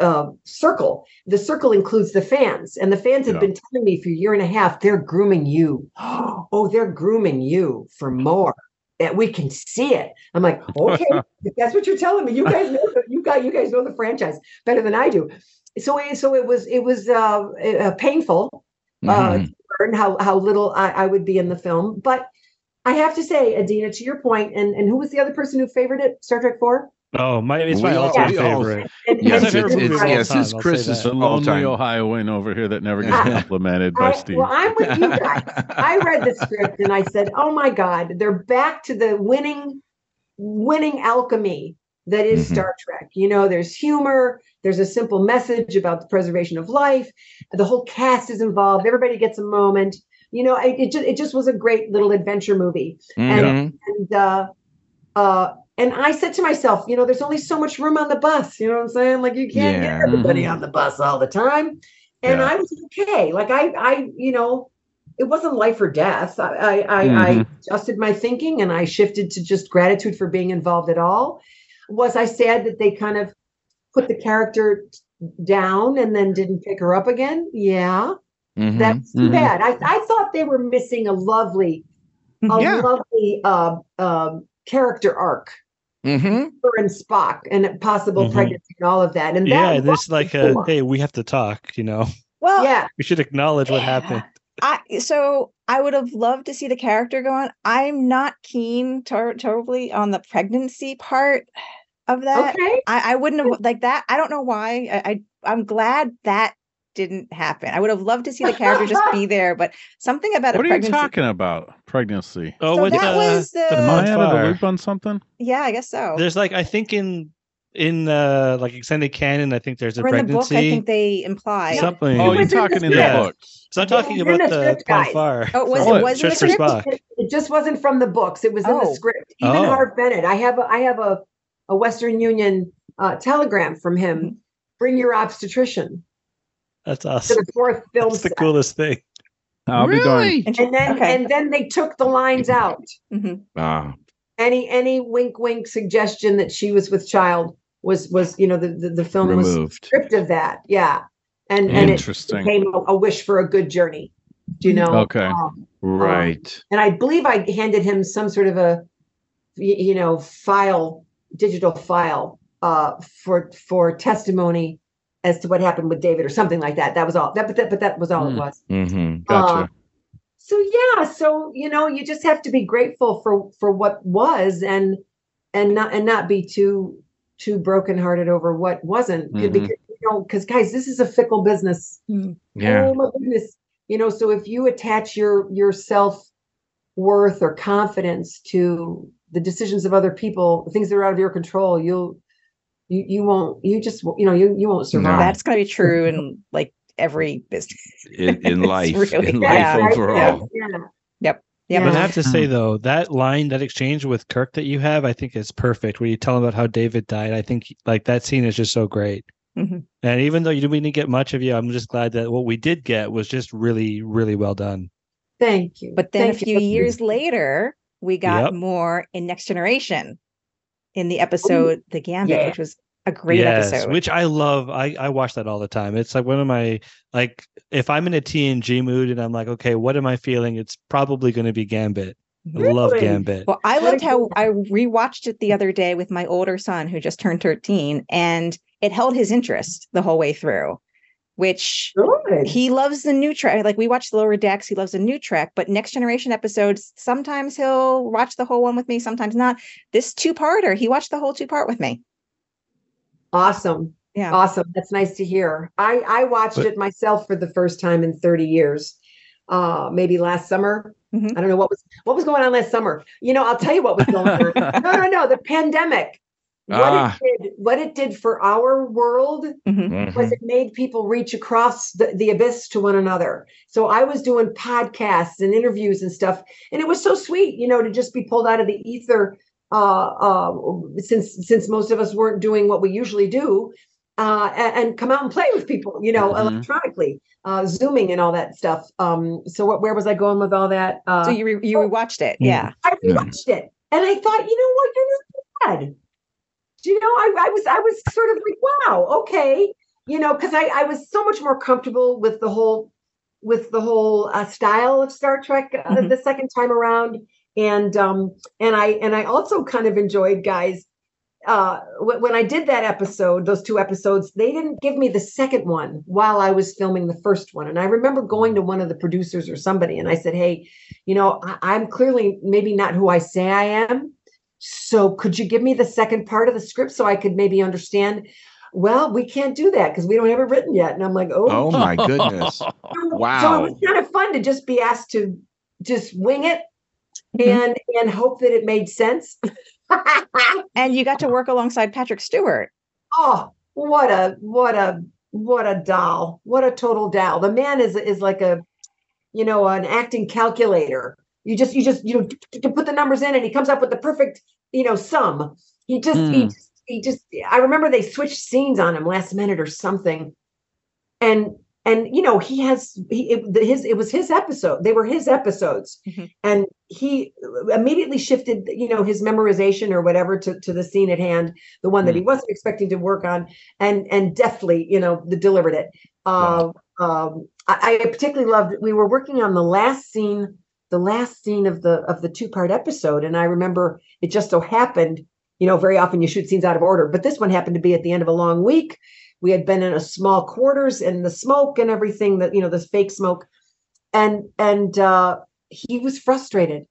Uh, circle. The circle includes the fans, and the fans had yeah. been telling me for a year and a half, they're grooming you. Oh, they're grooming you for more. That we can see it. I'm like, okay, if that's what you're telling me. You guys know. You guys, you guys know the franchise better than I do. So, so it was, it was uh, uh, painful uh, mm-hmm. to learn how how little I, I would be in the film. But I have to say, Adeena, to your point, and and who was the other person who favored it? Star Trek four. Oh, my! It's my all-time yeah. favorite. And, yes, it's, it's, it's, yes, it's Chris's lonely Ohio win over here that never gets complimented by I, Steve. Well, I'm with you guys. I read the script and I said, "Oh my God, they're back to the winning, winning alchemy that is mm-hmm. Star Trek." You know, there's humor. There's a simple message about the preservation of life. The whole cast is involved. Everybody gets a moment. You know, it, it just it just was a great little adventure movie. Mm-hmm. And and uh, uh. And I said to myself, you know, there's only so much room on the bus. You know what I'm saying? Like, you can't yeah. get everybody on the bus all the time. And yeah. I was okay. Like, I, I, you know, it wasn't life or death. I, I, mm-hmm. I adjusted my thinking and I shifted to just gratitude for being involved at all. Was I sad that they kind of put the character down and then didn't pick her up again? Yeah. Mm-hmm. That's too mm-hmm. bad. I, I thought they were missing a lovely, a yeah. lovely uh, uh, character arc. Mm-hmm. And Spock and possible mm-hmm. pregnancy and all of that. And that yeah, there's like a, hey, we have to talk, you know. Well, yeah, we should acknowledge yeah. what happened. I so I would have loved to see the character go on. I'm not keen to- totally on the pregnancy part of that. Okay. I, I wouldn't have like that. I don't know why. I, I I'm glad that didn't happen. I would have loved to see the character just be there, but something about what a pregnancy. What are you talking about? Pregnancy. Oh, so with, that uh, was the. Am I out of the loop on something? Yeah, I guess so. There's like, I think in in uh, like extended canon, I think there's a or pregnancy. In the book, I think they imply something. No, oh, you're talking in the yeah. book. So I'm talking yeah, about the Ponfar. Oh, it was oh, it was in the script. It, it just wasn't from the books. It was oh. in the script. Even oh. Harv Bennett. I have a, I have a a Western Union uh, telegram from him. Bring your obstetrician. That's awesome. The fourth film That's the set. Coolest thing. I'll really? Be darned. And then, okay. and then they took the lines out. Mm-hmm. Wow. Any any wink wink suggestion that she was with child was was you know the the, the film Removed. Was stripped of that. Yeah. And and it became a, a wish for a good journey. Do you know? Okay. Um, right. Um, and I believe I handed him some sort of a you know file, digital file, uh, for for testimony as to what happened with David or something like that. That was all that, but that, but that was all mm. it was. Mm-hmm. Gotcha. Uh, so yeah. So, you know, you just have to be grateful for, for what was and, and not, and not be too, too brokenhearted over what wasn't mm-hmm. because, you know, cause guys, this is a fickle business. Yeah. Oh, my goodness. You know, so if you attach your, your self-worth or confidence to the decisions of other people, things that are out of your control, you'll, You you won't you just you know you you won't survive. No. That's going to be true in like every business in, in life really, in life yeah, overall. Yeah, yeah. Yep. Yeah. But I have to say though that line that exchange with Kirk that you have I think is perfect where you tell him about how David died. I think like that scene is just so great. Mm-hmm. And even though you we didn't get much of you, I'm just glad that what we did get was just really really well done. Thank you. But then Thank a few you. years later, we got yep. more in Next Generation. In the episode The Gambit, yeah. which was a great yes, episode. Which I love. I, I watch that all the time. It's like one of my like if I'm in a T N G mood and I'm like, okay, what am I feeling? It's probably gonna be Gambit. Really? I love Gambit. Well, I loved how I rewatched it the other day with my older son who just turned thirteen, and it held his interest the whole way through. which Good. He loves the new Trek. Like, we watch the Lower Decks. He loves the new Trek, but Next Generation episodes, sometimes he'll watch the whole one with me, sometimes not. This two-parter, he watched the whole two-part with me. Awesome. Yeah. Awesome. That's nice to hear. I, I watched but, it myself for the first time in thirty years, uh, maybe last summer. Mm-hmm. I don't know what was, what was going on last summer. You know, I'll tell you what was going on. No, no, no. The pandemic. What, ah. it did, what it did for our world mm-hmm. was it made people reach across the, the abyss to one another. So I was doing podcasts and interviews and stuff. And it was so sweet, you know, to just be pulled out of the ether uh, uh, since since most of us weren't doing what we usually do uh, and, and come out and play with people, you know, mm-hmm. electronically, uh, Zooming and all that stuff. Um, so what, where was I going with all that? Uh, so you re- you rewatched it. Yeah. I rewatched yeah. it. And I thought, you know what? You're not bad. You know, I, I was I was sort of like, wow, okay, you know, because I, I was so much more comfortable with the whole with the whole uh, style of Star Trek uh, mm-hmm. the second time around, and um and I and I also kind of enjoyed, guys, uh, w- when I did that episode, those two episodes, they didn't give me the second one while I was filming the first one, and I remember going to one of the producers or somebody, and I said, hey, you know, I- I'm clearly maybe not who I say I am. So could you give me the second part of the script so I could maybe understand? Well, we can't do that because we don't have it written yet. And I'm like, oh, oh my goodness. So, wow. So it was kind of fun to just be asked to just wing it and mm-hmm. and hope that it made sense. And you got to work alongside Patrick Stewart. Oh, what a what a what a doll. What a total doll. The man is is like a, you know, an acting calculator. You just, you just, you know, to put the numbers in, and he comes up with the perfect, you know, sum. He just, mm. he just, he just, I remember they switched scenes on him last minute or something. And, and, you know, he has, he, it, his, it was his episode. They were his episodes. Mm-hmm. And he immediately shifted, you know, his memorization or whatever to, to the scene at hand, the one mm. that he wasn't expecting to work on, and, and deftly, you know, the, delivered it. Uh, yeah. um, I, I particularly loved, we were working on the last scene the last scene of the of the two-part episode. And I remember it just so happened, you know, very often you shoot scenes out of order, but this one happened to be at the end of a long week. We had been in a small quarters and the smoke and everything that, you know, this fake smoke. And and uh, he was frustrated.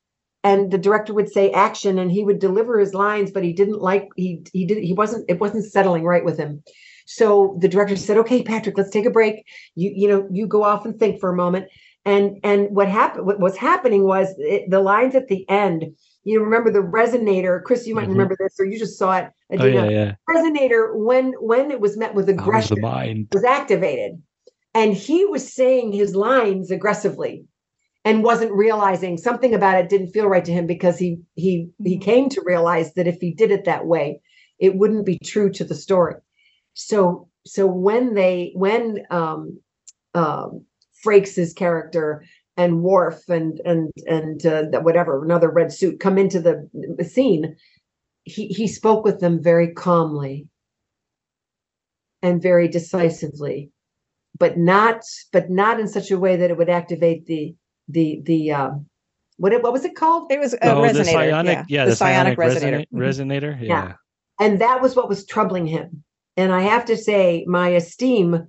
And the director would say action and he would deliver his lines, but he didn't like, he he didn't, he wasn't, it wasn't settling right with him. So the director said, okay, Patrick, let's take a break. You, you know, you go off and think for a moment. And and what happened? What was happening was it, the lines at the end. You remember the resonator, Chris? You might mm-hmm. remember this, or you just saw it. Adeena. Oh, yeah, yeah. Resonator, when when it was met with aggression, oh, the mind. was activated, and he was saying his lines aggressively, and wasn't realizing something about it didn't feel right to him because he he he came to realize that if he did it that way, it wouldn't be true to the story. So so when they when um um. Frakes's character and Worf and and and uh, whatever another red suit come into the scene, he he spoke with them very calmly and very decisively, but not but not in such a way that it would activate the the the uh, what it, what was it called? It was a oh, resonator. The psionic, yeah. yeah, the, the psionic, psionic resonator. Resonator. Mm-hmm. Yeah. yeah, and that was what was troubling him. And I have to say, my esteem.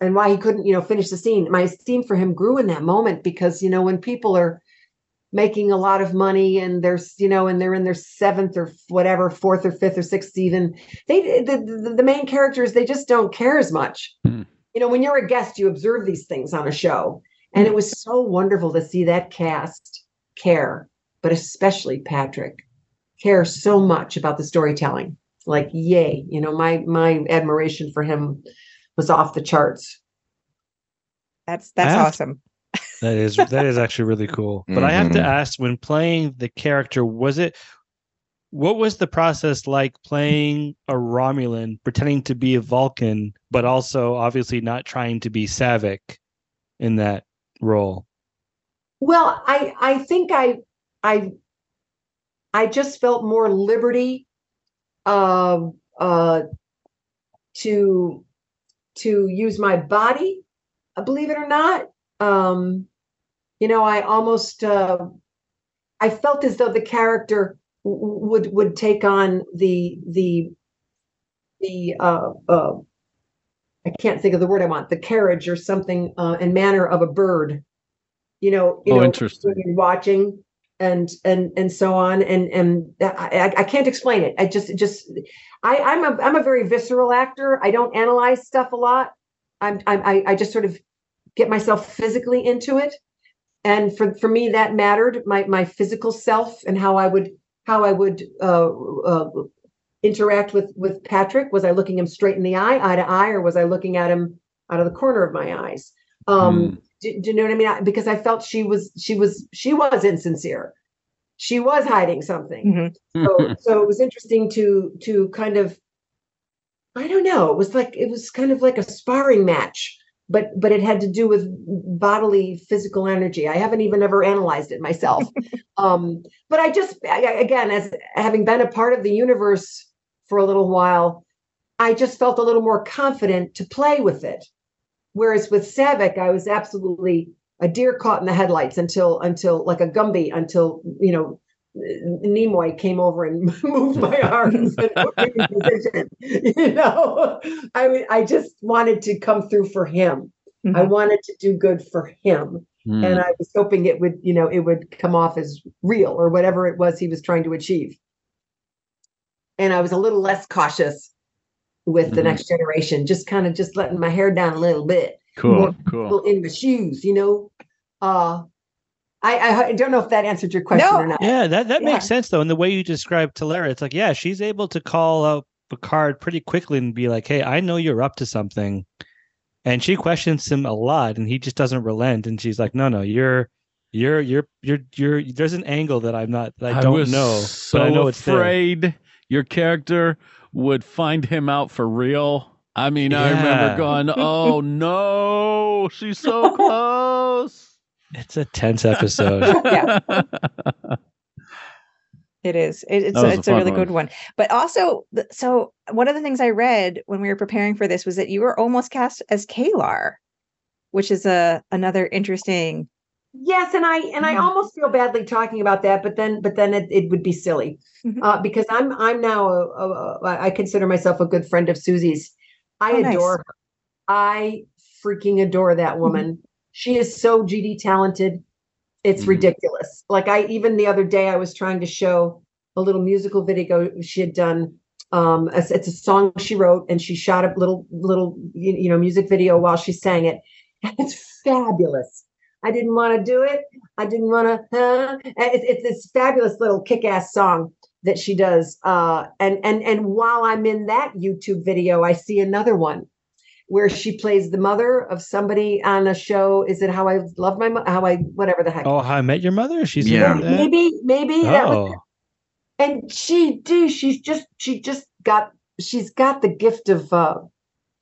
And why he couldn't, you know, finish the scene. My esteem for him grew in that moment because, you know, when people are making a lot of money and there's, you know, and they're in their seventh or whatever, fourth or fifth or sixth season, they the the main characters, they just don't care as much. Mm. You know, when you're a guest, you observe these things on a show. And it was so wonderful to see that cast care, but especially Patrick, care so much about the storytelling. Like, yay, you know, my my admiration for him was off the charts. That's that's awesome. To, that is that is actually really cool. But mm-hmm. I have to ask, when playing the character, was it what was the process like playing a Romulan, pretending to be a Vulcan, but also obviously not trying to be Saavik in that role? Well, I I think I I I just felt more liberty uh, uh, to to use my body, believe it or not. Um, you know, I almost, uh, I felt as though the character w- would, would take on the, the, the, uh, uh, I can't think of the word I want, the carriage or something uh, and manner of a bird, you know, you oh, know interesting. watching and, and, and so on. And, and I, I can't explain it. I just, just, I, I'm a, I'm a very visceral actor. I don't analyze stuff a lot. I'm, I, I just sort of get myself physically into it. And for, for me, that mattered, my, my physical self and how I would, how I would, uh, uh, interact with with Patrick. Was I looking him straight in the eye, eye to eye, or was I looking at him out of the corner of my eyes? Um, mm. do, do you know what I mean? I, because I felt she was she was she was insincere. She was hiding something. Mm-hmm. so, so it was interesting to to kind of, I don't know. It was like it was kind of like a sparring match, but but it had to do with bodily physical energy. I haven't even ever analyzed it myself. um, but I just I, again, as having been a part of the universe for a little while, I just felt a little more confident to play with it. Whereas with Saavik, I was absolutely a deer caught in the headlights until, until like a Gumby, until, you know, Nimoy came over and moved my arms and put me in position. You know, I mean, I just wanted to come through for him. Mm-hmm. I wanted to do good for him. Mm. And I was hoping it would, you know, it would come off as real or whatever it was he was trying to achieve. And I was a little less cautious with mm-hmm. the Next Generation, just kind of just letting my hair down a little bit. Cool, More cool. In the shoes, you know. Uh, I, I don't know if that answered your question no. or not. Yeah, that, that yeah. makes sense, though. And the way you described Talera, it's like, yeah, she's able to call out Picard pretty quickly and be like, hey, I know you're up to something. And she questions him a lot, and he just doesn't relent. And she's like, no, no, you're... You're, you're, you're, you're. There's an angle that I'm not, that I don't I was know. So but I know afraid it's your character would find him out for real. I mean, yeah. I remember going, "Oh no, she's so close." It's a tense episode. yeah. It is. It, it's a, it's a, a really one. good one. But also, so one of the things I read when we were preparing for this was that you were almost cast as Kalar, which is a another interesting. Yes, and I and I almost feel badly talking about that, but then but then it, it would be silly uh, because I'm I'm now a, a, a, I consider myself a good friend of Susie's. I oh, adore nice. her. I freaking adore that woman. She is so G D talented. It's ridiculous. Like I even the other day I was trying to show a little musical video she had done. Um, it's, it's a song she wrote, and she shot a little little you know music video while she sang it. And it's fabulous. I didn't want to do it. I didn't want to. Huh? It's, it's this fabulous little kick-ass song that she does. Uh, and and and while I'm in that YouTube video, I see another one where she plays the mother of somebody on a show. Is it How I Love My Mother? How I whatever the heck. Oh, How I Met Your Mother. She's yeah. Maybe maybe. Oh. That was, and she do. She's just she just got she's got the gift of uh,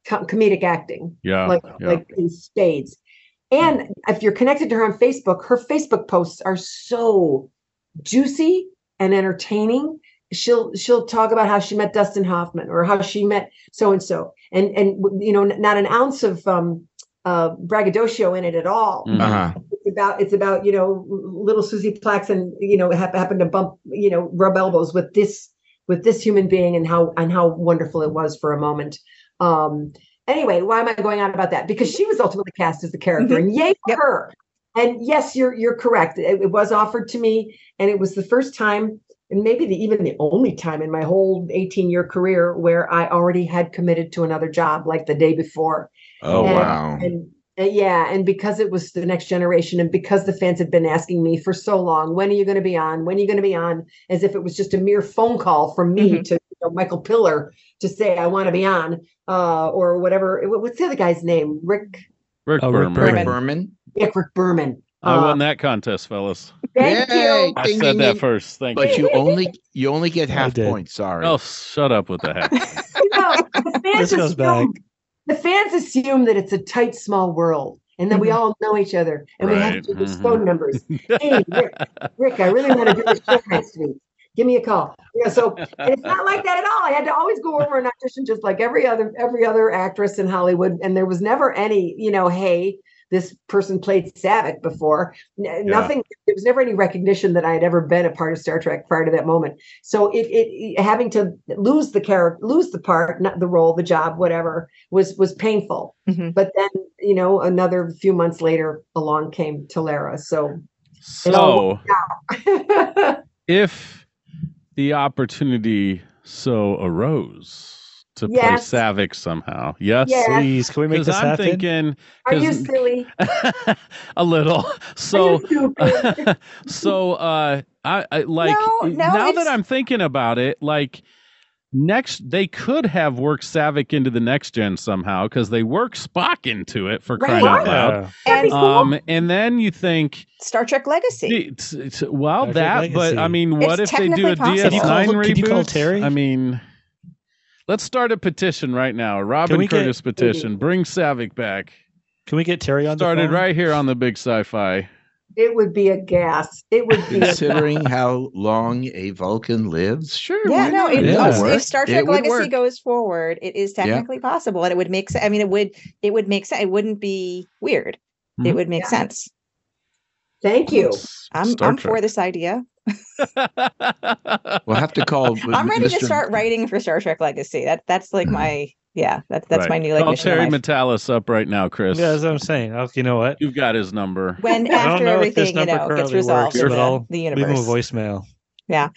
com- comedic acting. Yeah, like yeah. like in spades. And if you're connected to her on Facebook, her Facebook posts are so juicy and entertaining. She'll she'll talk about how she met Dustin Hoffman or how she met so and so, and and you know not an ounce of um, uh, braggadocio in it at all. Uh-huh. It's about it's about you know little Susie Plaxon you know ha- happened to bump you know rub elbows with this with this human being and how and how wonderful it was for a moment. Um, Anyway, why am I going on about that? Because she was ultimately cast as the character, and yay for yep. her. And yes, you're you're correct. It, it was offered to me, and it was the first time, and maybe the, even the only time in my whole eighteen-year career where I already had committed to another job, like the day before. Oh and, wow! And, and yeah, and because it was the Next Generation, and because the fans had been asking me for so long, when are you going to be on? When are you going to be on? As if it was just a mere phone call from me mm-hmm. to. Michael Pillar to say I want to be on uh or whatever. What's the other guy's name? Rick Rick, oh, Berman. Rick Berman. Rick Rick Berman. Uh, I won that contest, fellas. Thank Yay! you. I ding, said ding, that ding. first. Thank but you. But you only you only get half points. Sorry. Oh, shut up with the half. You know, the fans this goes assume, back. The fans assume that it's a tight, small world, and that we all know each other, and right. we have to do mm-hmm. phone numbers. Hey, Rick, Rick, I really want to do this show next week. Give me a call. Yeah, so and it's not like that at all. I had to always go over and audition just like every other every other actress in Hollywood. And there was never any, you know, hey, this person played Saavik before. N- yeah. Nothing. there was never any recognition that I had ever been a part of Star Trek prior to that moment. So it, it, it having to lose the character, lose the part, not the role, the job, whatever, was was painful. Mm-hmm. But then, you know, another few months later, along came Talera. So, so if the opportunity so arose to yes. play Saavik somehow. Yes, yes. Please, can we make this I'm happen? Thinking, are you silly? A little. So, so uh, I, I like no, no, now it's... that I'm thinking about it, like next they could have worked Saavik into the next gen somehow because they work Spock into it for crying right. out loud. Yeah. And, um, and then you think Star Trek Legacy. It's, it's, well, Star that, Legacy. But I mean, what it's if they do a D S nine reboot? Terry? I mean. Let's start a petition right now. A Robin Curtis get, petition. Bring Saavik back. Can we get Terry on Started the phone? Right here on the Big Sci-Fi. It would be a gas. It would be Considering a how long a Vulcan lives. Sure. Yeah, no, it, yeah. If Star Trek Legacy work. goes forward, it is technically yeah. possible. And it would make sense. I mean, it would it would make sense. It wouldn't be weird. Mm-hmm. It would make yeah. sense. Thank you. I'm I'm for this idea. We'll have to call. I'm ready Mister to start writing for Star Trek Legacy. That that's like my yeah. That's that's right. my new like. Call Terry Metalis up right now, Chris. Yeah, that's what I'm saying. I'll, you know what? You've got his number. When after everything you know gets resolved, works, but I'll the universe. Leave him a voicemail. Yeah.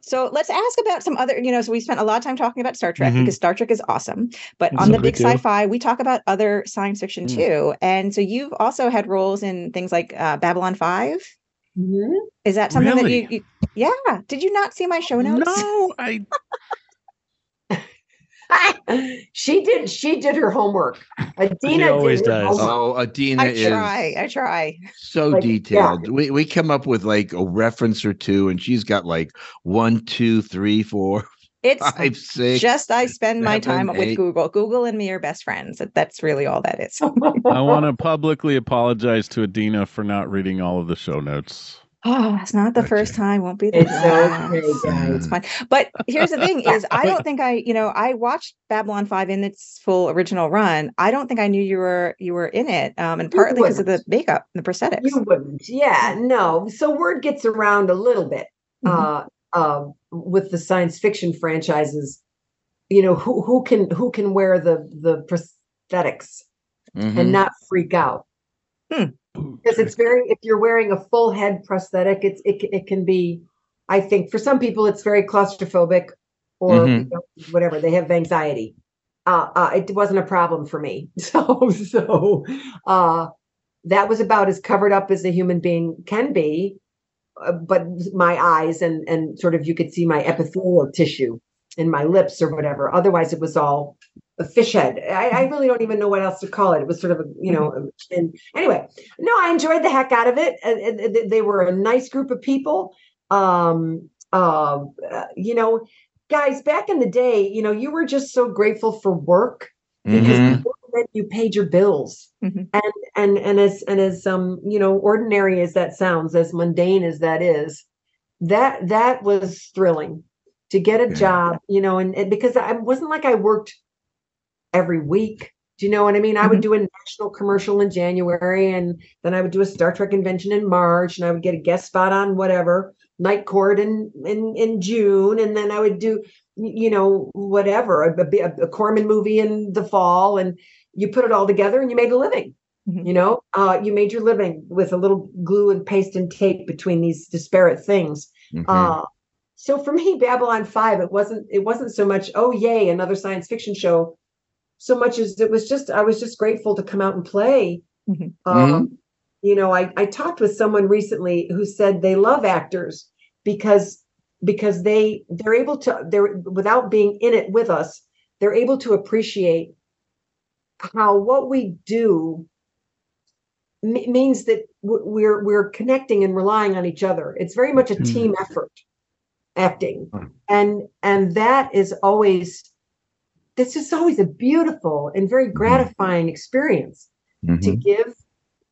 So let's ask about some other, you know, so we spent a lot of time talking about Star Trek mm-hmm. because Star Trek is awesome. But on so the Big Sci-Fi, we talk about other science fiction mm. too. And so you've also had roles in things like uh, Babylon five. Mm-hmm. Is that something really? that you, you, yeah. Did you not see my show notes? No, I. she did. She did her homework. Adeena she always did does. Homework. Oh, Adeena I is. I try. I try. So like, detailed. Yeah. We we come up with like a reference or two, and she's got like one, two, three, four, it's five, six. Just I spend seven, my time eight. with Google. Google and me are best friends. That's really all that is. I want to publicly apologize to Adeena for not reading all of the show notes. Oh, it's not the okay. first time. Won't be the last. So it's fine. But here's the thing is I don't think I, you know, I watched Babylon five in its full original run. I don't think I knew you were you were in it. Um, and partly because of the makeup and the prosthetics. You wouldn't. Yeah, no. So word gets around a little bit mm-hmm. uh, uh, with the science fiction franchises, you know, who who can who can wear the the prosthetics mm-hmm. and not freak out. Hmm. Because it's very, if you're wearing a full head prosthetic, it's it it can be, I think for some people it's very claustrophobic or mm-hmm. you know, whatever. They have anxiety. Uh, uh, it wasn't a problem for me. So so uh, that was about as covered up as a human being can be, uh, but my eyes and and sort of you could see my epithelial tissue and my lips or whatever. Otherwise, it was all. A fish head. I, I really don't even know what else to call it. It was sort of a, you know, and anyway, no, I enjoyed the heck out of it. And, and they were a nice group of people. Um, uh, you know, guys, back in the day, you know, you were just so grateful for work because mm-hmm. you paid your bills. Mm-hmm. And, and, and as, and as, um, you know, ordinary as that sounds, as mundane as that is, that, that was thrilling to get a yeah. job, you know, and, and because I wasn't like I worked every week. Do you know what I mean? Mm-hmm. I would do a national commercial in January and then I would do a Star Trek convention in March and I would get a guest spot on whatever Night Court in, in, in June. And then I would do, you know, whatever, a, a, a Corman movie in the fall, and you put it all together and you made a living, mm-hmm. you know, uh, you made your living with a little glue and paste and tape between these disparate things. Mm-hmm. Uh, so for me, Babylon five, it wasn't, it wasn't so much, oh, yay, another science fiction show. So much as it was just, I was just grateful to come out and play. Mm-hmm. Um, mm-hmm. You know, I, I talked with someone recently who said they love actors because because they they're able to they're without being in it with us, they're able to appreciate how what we do m- means that w- we're we're connecting and relying on each other. It's very much a mm-hmm. team effort, acting, and and that is always. This is always a beautiful and very gratifying experience mm-hmm. to give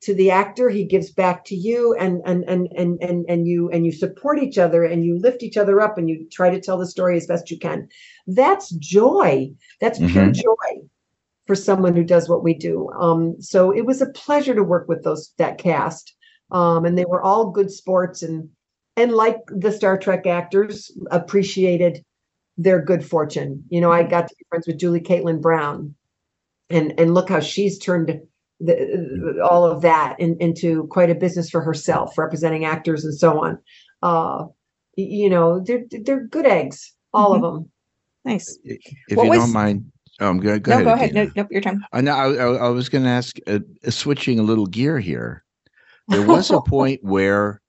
to the actor. He gives back to you, and and and and and and you and you support each other, and you lift each other up, and you try to tell the story as best you can. That's joy. That's mm-hmm. pure joy for someone who does what we do. Um, so it was a pleasure to work with those that cast. Um, and they were all good sports, and and like the Star Trek actors, appreciated their good fortune. You know, I got to be friends with Julie Caitlin Brown, and and look how she's turned the, all of that in, into quite a business for herself, representing actors and so on. Uh, you know, they're they're good eggs, all mm-hmm. of them. Nice. If what you was... don't mind. Oh, I'm good. Go, no, go ahead. No, nope, your time. I know. I, I, I was going to ask, uh, switching a little gear here. There was a point where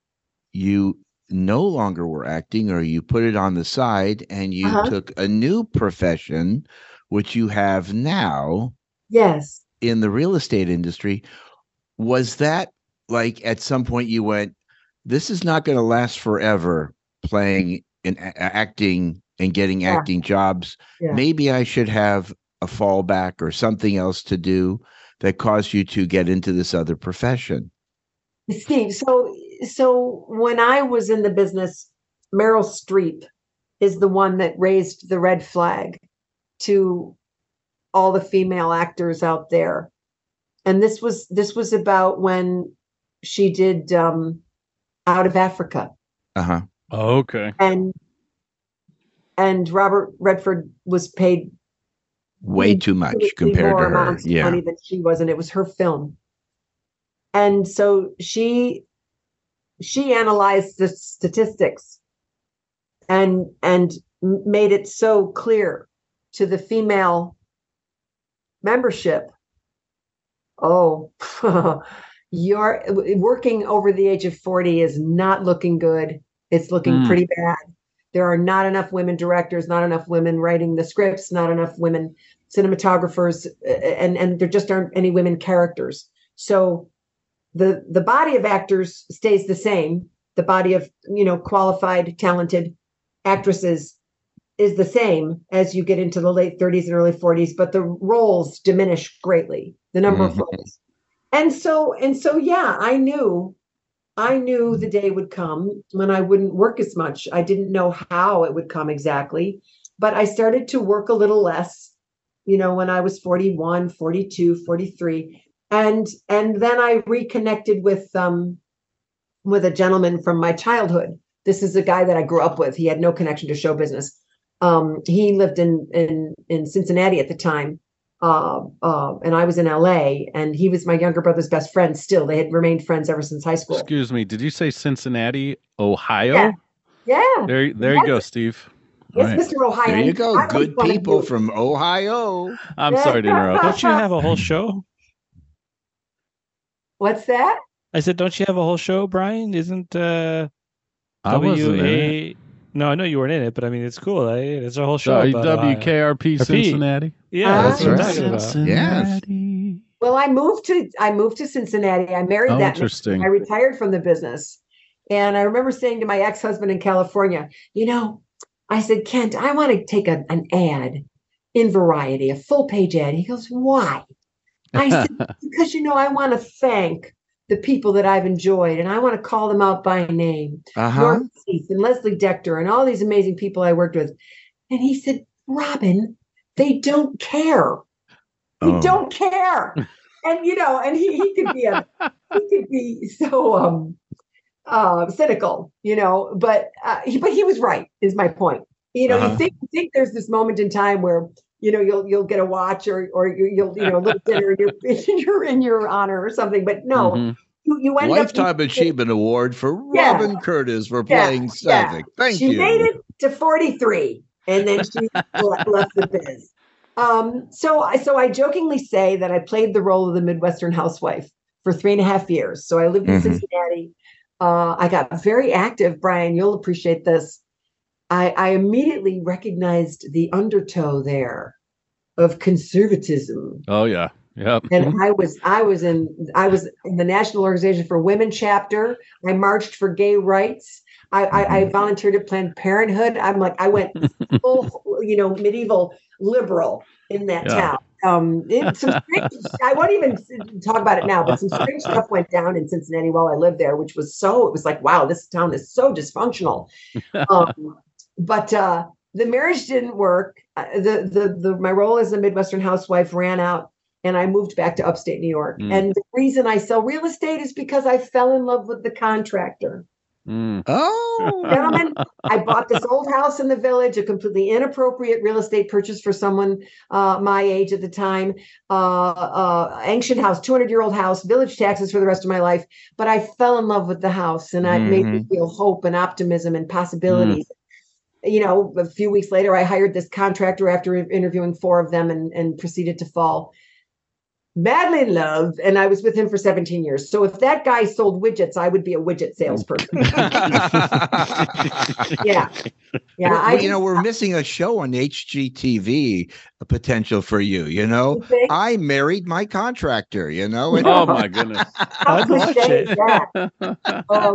you no longer were acting, or you put it on the side, and you uh-huh. took a new profession, which you have now. Yes. In the real estate industry. Was that like at some point you went, this is not going to last forever, playing and a- acting and getting yeah. acting jobs. Yeah. Maybe I should have a fallback or something else to do that caused you to get into this other profession? Steve, so so when I was in the business, Meryl Streep is the one that raised the red flag to all the female actors out there. And this was this was about when she did um, Out of Africa. Uh-huh. Oh, okay. And and Robert Redford was paid way too much compared to her. Yeah. Money than she was, and it was her film. And so she she analyzed the statistics and and made it so clear to the female membership. Oh, you're working over the age of forty is not looking good. It's looking mm. pretty bad. There are not enough women directors, not enough women writing the scripts, not enough women cinematographers, and, and there just aren't any women characters. So the the body of actors stays the same. The body of, you know, qualified, talented actresses is the same as you get into the late thirties and early forties, but the roles diminish greatly, the number mm-hmm. of roles. And so, and so, yeah, I knew, I knew the day would come when I wouldn't work as much. I didn't know how it would come exactly, but I started to work a little less, you know, when I was forty-one, forty-two, forty-three. And and then I reconnected with um with a gentleman from my childhood. This is a guy that I grew up with. He had no connection to show business. Um, he lived in in in Cincinnati at the time, uh, uh, and I was in L A. And he was my younger brother's best friend. Still, they had remained friends ever since high school. Excuse me, did you say Cincinnati, Ohio? Yeah. yeah. There, there yes. you go, Steve. It's right. Mister Ohio. There you go. I Good people from Ohio. I'm yeah. sorry to interrupt. Don't you have a whole show? What's that? I said, don't you have a whole show, Brian? Isn't uh, I wasn't in it. No, I know you weren't in it, but I mean, it's cool. I, it's a whole show. Uh, about W K R P Ohio. Cincinnati. Yeah, uh, that's what right. Cincinnati. Yes. Well, I moved to I moved to Cincinnati. I married oh, that. Interesting. Man. I retired from the business, and I remember saying to my ex-husband in California, you know, I said, Kent, I want to take a, an ad in Variety, a full page ad. He goes, why? I said, because, you know, I want to thank the people that I've enjoyed, and I want to call them out by name. Uh-huh. Norman Heath and Leslie Dechter and all these amazing people I worked with. And he said, Robin, they don't care. They oh. don't care. And, you know, and he, he could be a, he could be so um, uh, cynical, you know, but, uh, he, but he was right, is my point. You know, uh-huh. you think, you think there's this moment in time where, you know, you'll you'll get a watch or or you'll you know a little dinner in your in your honor or something, but no, mm-hmm. you you end lifetime up achievement it. Award for yeah. Robin Curtis for yeah. playing Saavik. Yeah. Thank she you. She made it to forty-three, and then she left the biz. Um, so I so I jokingly say that I played the role of the Midwestern housewife for three and a half years. So I lived in mm-hmm. Cincinnati. Uh, I got very active, Brian. You'll appreciate this. I, I immediately recognized the undertow there of conservatism. Oh yeah, yeah. And I was, I was in, I was in the National Organization for Women chapter. I marched for gay rights. I, I, I volunteered at Planned Parenthood. I'm like, I went full, you know, medieval liberal in that yeah. town. Um, it, some strange, I won't even talk about it now, but some strange stuff went down in Cincinnati while I lived there, which was so. It was like, wow, this town is so dysfunctional. Um, But uh, the marriage didn't work. Uh, the, the the my role as a Midwestern housewife ran out and I moved back to upstate New York. Mm. And the reason I sell real estate is because I fell in love with the contractor. Mm. Oh, gentlemen, I bought this old house in the village, a completely inappropriate real estate purchase for someone uh, my age at the time. Uh, uh, ancient house, two hundred year old house, village taxes for the rest of my life. But I fell in love with the house, and mm-hmm. it made me feel hope and optimism and possibilities. Mm. You know, a few weeks later, I hired this contractor after interviewing four of them, and, and proceeded to fall madly in love. And I was with him for seventeen years. So if that guy sold widgets, I would be a widget salesperson. yeah. Yeah. Well, I, you know, we're missing a show on H G T V, a potential for you. You know, you I married my contractor, you know. And oh, my goodness. I'd watch it. Oh,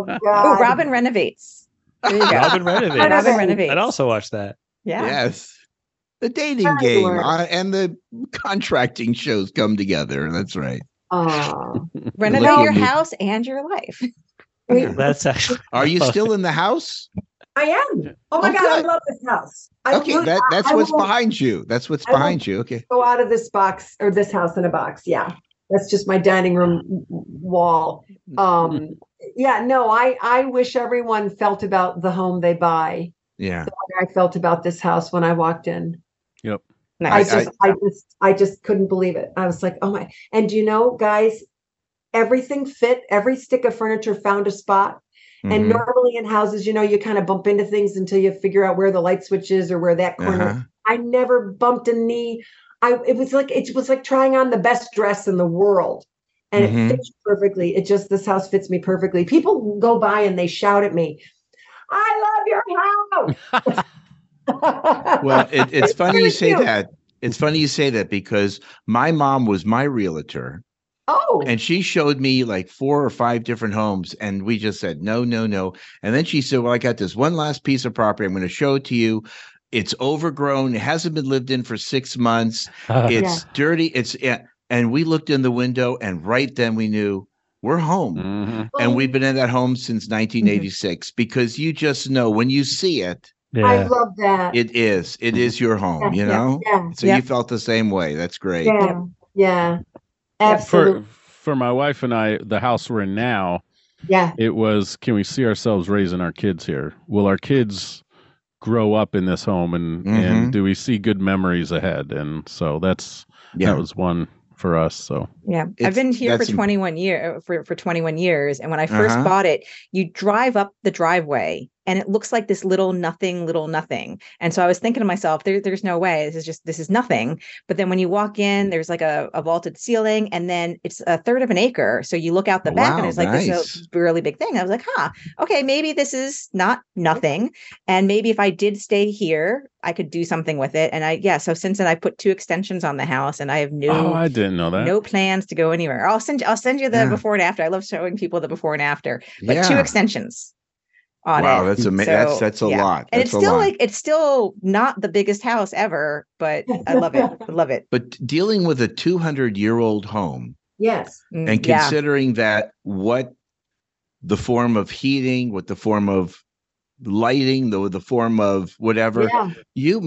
God. Oh, Robin Renovates. Robin Renovates. Robin Renovates. I'd also watch that. Yeah. Yes. The dating oh, game uh, and the contracting shows come together. That's right. Uh, Renovate your house and your life. That's actually. Are you still in the house? I am. Oh my okay. God, I love this house. I okay, would, that, that's I, what's I will, behind you. That's what's I behind you. Okay. Go out of this box or this house in a box. Yeah, that's just my dining room wall. Um, yeah, no, I I wish everyone felt about the home they buy. Yeah, the way I felt about this house when I walked in. Yep. Nice. I just, I, I just, I just couldn't believe it. I was like, oh my! And you know, guys, everything fit. Every stick of furniture found a spot. Mm-hmm. And normally in houses, you know, you kind of bump into things until you figure out where the light switch is or where that corner. Uh-huh. I never bumped a knee. I. It was like it was like trying on the best dress in the world, and mm-hmm. it fits perfectly. It just this house fits me perfectly. People go by and they shout at me, "I love your house." Well, it, it's funny you say that. It's funny you say that because my mom was my realtor. Oh. And she showed me like four or five different homes, and we just said, no, no, no. And then she said, well, I got this one last piece of property. I'm going to show it to you. It's overgrown. It hasn't been lived in for six months. Uh, it's yeah. dirty. It's And we looked in the window, and right then we knew, we're home. Mm-hmm. And we've been in that home since nineteen eighty-six mm-hmm. because you just know when you see it. Yeah. I love that. It is. It is your home, yeah, you know? Yeah, yeah, so yeah. you felt the same way. That's great. Yeah. Yeah. Absolutely. For, for my wife and I, the house we're in now, yeah. it was, can we see ourselves raising our kids here? Will our kids grow up in this home, and, mm-hmm. and do we see good memories ahead? And so that's yeah. that was one for us. So yeah, it's, I've been here for twenty-one years for, for twenty-one years. And when I first uh-huh. bought it, you drive up the driveway and it looks like this little nothing, little nothing. And so I was thinking to myself, there, there's no way this is just, this is nothing. But then when you walk in, there's like a, a vaulted ceiling, and then it's a third of an acre. So you look out the back wow, and it's like, nice. This is a really big thing. I was like, huh, okay, maybe this is not nothing. And maybe if I did stay here, I could do something with it. And I, yeah, so since then I put two extensions on the house, and I have no, oh, I didn't know that. No plans to go anywhere. I'll send you, I'll send you the yeah. before and after. I love showing people the before and after, but yeah. two extensions. Wow, it. that's amazing. So, that's that's a yeah. lot. That's and it's still lot. like it's still not the biggest house ever, but I love it. I love it. But dealing with a two hundred year old home, yes, and yeah. considering that what the form of heating, what the form of lighting, the the form of whatever, yeah. you.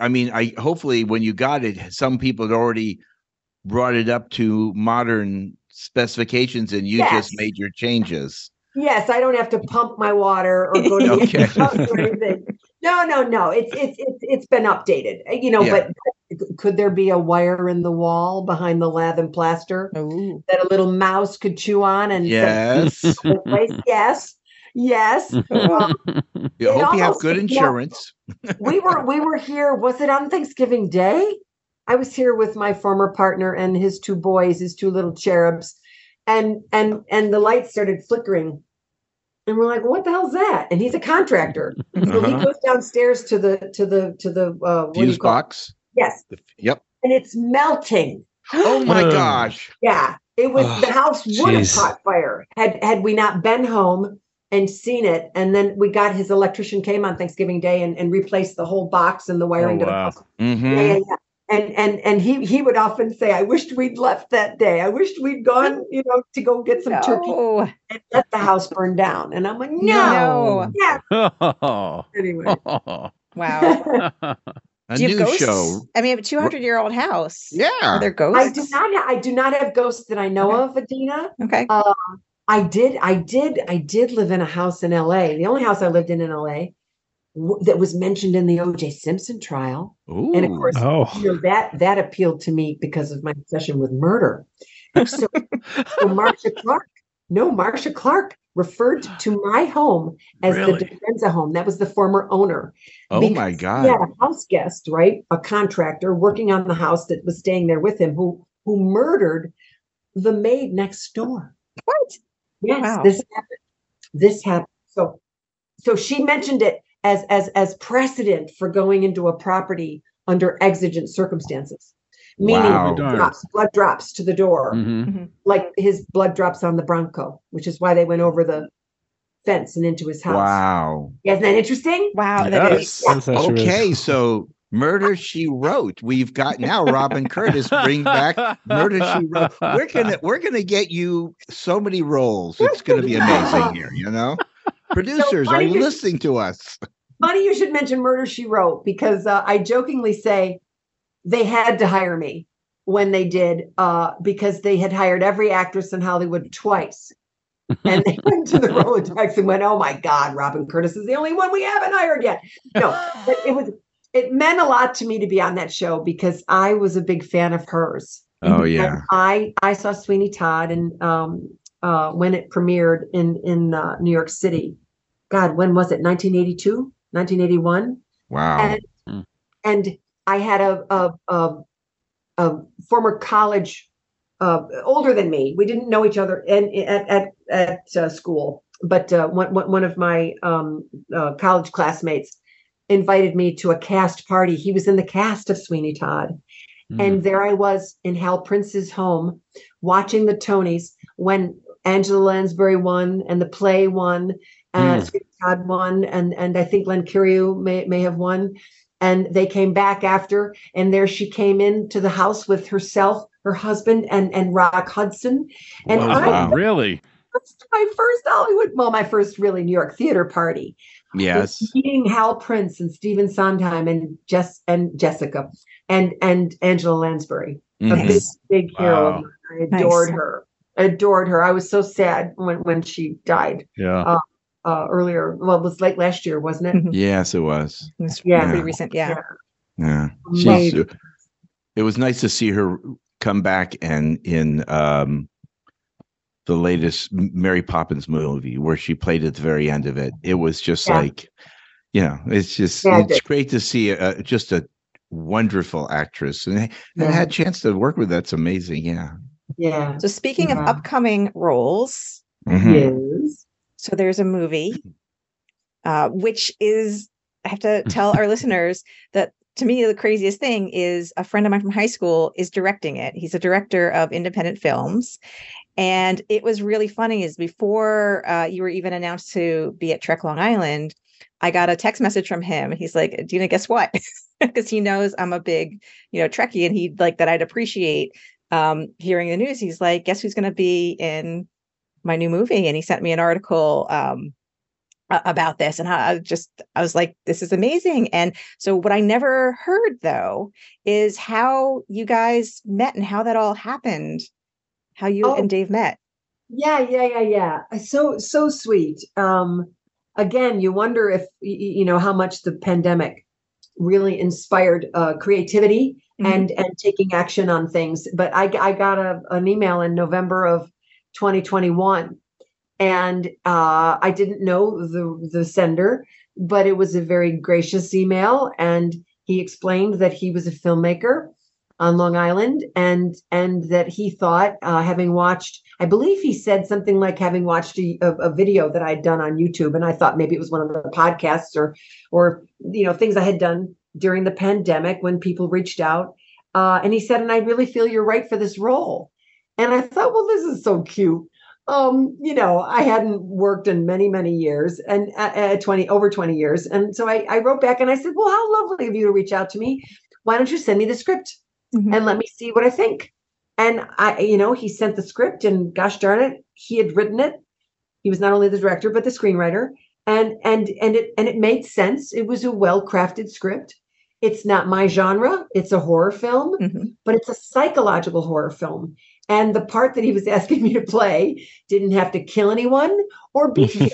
I mean, I hopefully when you got it, some people had already brought it up to modern specifications, and you yes. just made your changes. Yes, I don't have to pump my water or go to okay. the house or anything. No, no, no. It's it's it's it's been updated, you know. Yeah. But could there be a wire in the wall behind the lath and plaster Ooh. that a little mouse could chew on? And yes, yes, yes. Well, you hope almost, you have good insurance. Yeah, we were we were here. Was it on Thanksgiving Day? I was here with my former partner and his two boys, his two little cherubs. And and and the light started flickering, and we're like, "What the hell's that?" And he's a contractor, so uh-huh. he goes downstairs to the to the to the uh, what fuse box. Yes. The, yep. And it's melting. Oh my gosh! Yeah, it was. Oh, the house would geez. have caught fire had had we not been home and seen it. And then we got his electrician came on Thanksgiving Day and, and replaced the whole box and the wiring. Oh, wow. To the mm-hmm. yeah, yeah, yeah. And and and he he would often say, "I wished we'd left that day. I wished we'd gone, you know, to go get some no. turkey and let the house burn down." And I'm like, "No, no. yeah." Oh. Anyway, oh. wow. A do you new have ghosts? Show. I mean, you have a two hundred year old house. Yeah. Are there ghosts? I do not. I do not have ghosts that I know okay. of, Adeena. Okay. Uh, I did. I did. I did live in a house in L A. The only house I lived in in L A w- that was mentioned in the O J Simpson trial. Ooh, and of course, oh. you know, that that appealed to me because of my obsession with murder. So, so Marsha Clark. No, Marsha Clark referred to my home as really? the Defensa home. That was the former owner. Oh, because my God. Yeah, a house guest, right? A contractor working on the house that was staying there with him who who murdered the maid next door. What? Yes, wow. this happened. This happened. So so she mentioned it as as as precedent for going into a property under exigent circumstances. Meaning wow. drops, blood drops to the door, mm-hmm. like his blood drops on the Bronco, which is why they went over the fence and into his house. Wow. Yeah, isn't that interesting? Wow. That is. Yeah. Okay, so Murder, She Wrote. We've got now Robin Curtis bring back Murder, She Wrote. We're gonna we're gonna get you so many roles. It's gonna be amazing here, you know? Producers, so are you listening to us? Funny you should mention Murder, She Wrote, because uh, I jokingly say, they had to hire me when they did uh, because they had hired every actress in Hollywood twice. And they went to the Rolodex and went, oh, my God, Robin Curtis is the only one we haven't hired yet. No, but it was it meant a lot to me to be on that show because I was a big fan of hers. Oh, yeah. And I, I saw Sweeney Todd and um, uh, when it premiered in, in uh, New York City. God, when was it? nineteen eighty-two? nineteen eighty-one? Wow. And... and I had a, a, a, a former college, uh, older than me. We didn't know each other and at at, at uh, school, but uh, one one of my um, uh, college classmates invited me to a cast party. He was in the cast of Sweeney Todd, mm. and there I was in Hal Prince's home, watching the Tonys when Angela Lansbury won and the play won, uh, mm. Sweeney Todd won, and and I think Len Curiu may may have won. And they came back after, and there she came into the house with herself, her husband, and and Rock Hudson. And wow, I, really? My first Hollywood, well, my first really New York theater party. Yes. Meeting Hal Prince and Stephen Sondheim and Jess and Jessica and and Angela Lansbury, mm-hmm. a big big wow. hero. I adored nice. her. I adored her. I was so sad when when she died. Yeah. Uh, Uh, earlier, well, it was late last year, wasn't it? Mm-hmm. Yes, it was. It was yeah, pretty recent. Yeah, yeah. yeah. She's, it was nice to see her come back and in um, the latest Mary Poppins movie, where she played at the very end of it. It was just yeah. like, you know, it's just yeah, it's it. great to see a, just a wonderful actress, and yeah. I had a chance to work with. That's amazing. Yeah. Yeah. So speaking yeah. of upcoming roles, mm-hmm. yes. So there's a movie, uh, which is, I have to tell our listeners that to me, the craziest thing is a friend of mine from high school is directing it. He's a director of independent films. And it was really funny is before uh, you were even announced to be at Trek Long Island, I got a text message from him. He's like, Adeena, guess what? Because he knows I'm a big, you know, Trekkie and he'd like that I'd appreciate um, hearing the news. He's like, guess who's going to be in my new movie. And he sent me an article um, about this. And I just, I was like, this is amazing. And so what I never heard though, is how you guys met and how that all happened, how you oh, and Dave met. Yeah, yeah, yeah, yeah. So, so sweet. Um, again, you wonder if, you know, how much the pandemic really inspired uh, creativity mm-hmm. and, and taking action on things. But I, I got a, an email in November of twenty twenty-one. And uh, I didn't know the, the sender, but it was a very gracious email. And he explained that he was a filmmaker on Long Island and and that he thought uh, having watched, I believe he said something like having watched a, a video that I'd done on YouTube. And I thought maybe it was one of the podcasts or, or you know, things I had done during the pandemic when people reached out. Uh, and he said, and I really feel you're right for this role. And I thought, well, this is so cute. Um, you know, I hadn't worked in many, many years and uh, twenty over twenty years. And so I, I wrote back and I said, well, how lovely of you to reach out to me. Why don't you send me the script mm-hmm. and let me see what I think? And I, you know, he sent the script and gosh darn it, he had written it. He was not only the director, but the screenwriter. And and and it and it made sense. It was a well-crafted script. It's not my genre. It's a horror film, mm-hmm. but it's a psychological horror film. And the part that he was asking me to play didn't have to kill anyone or be killed.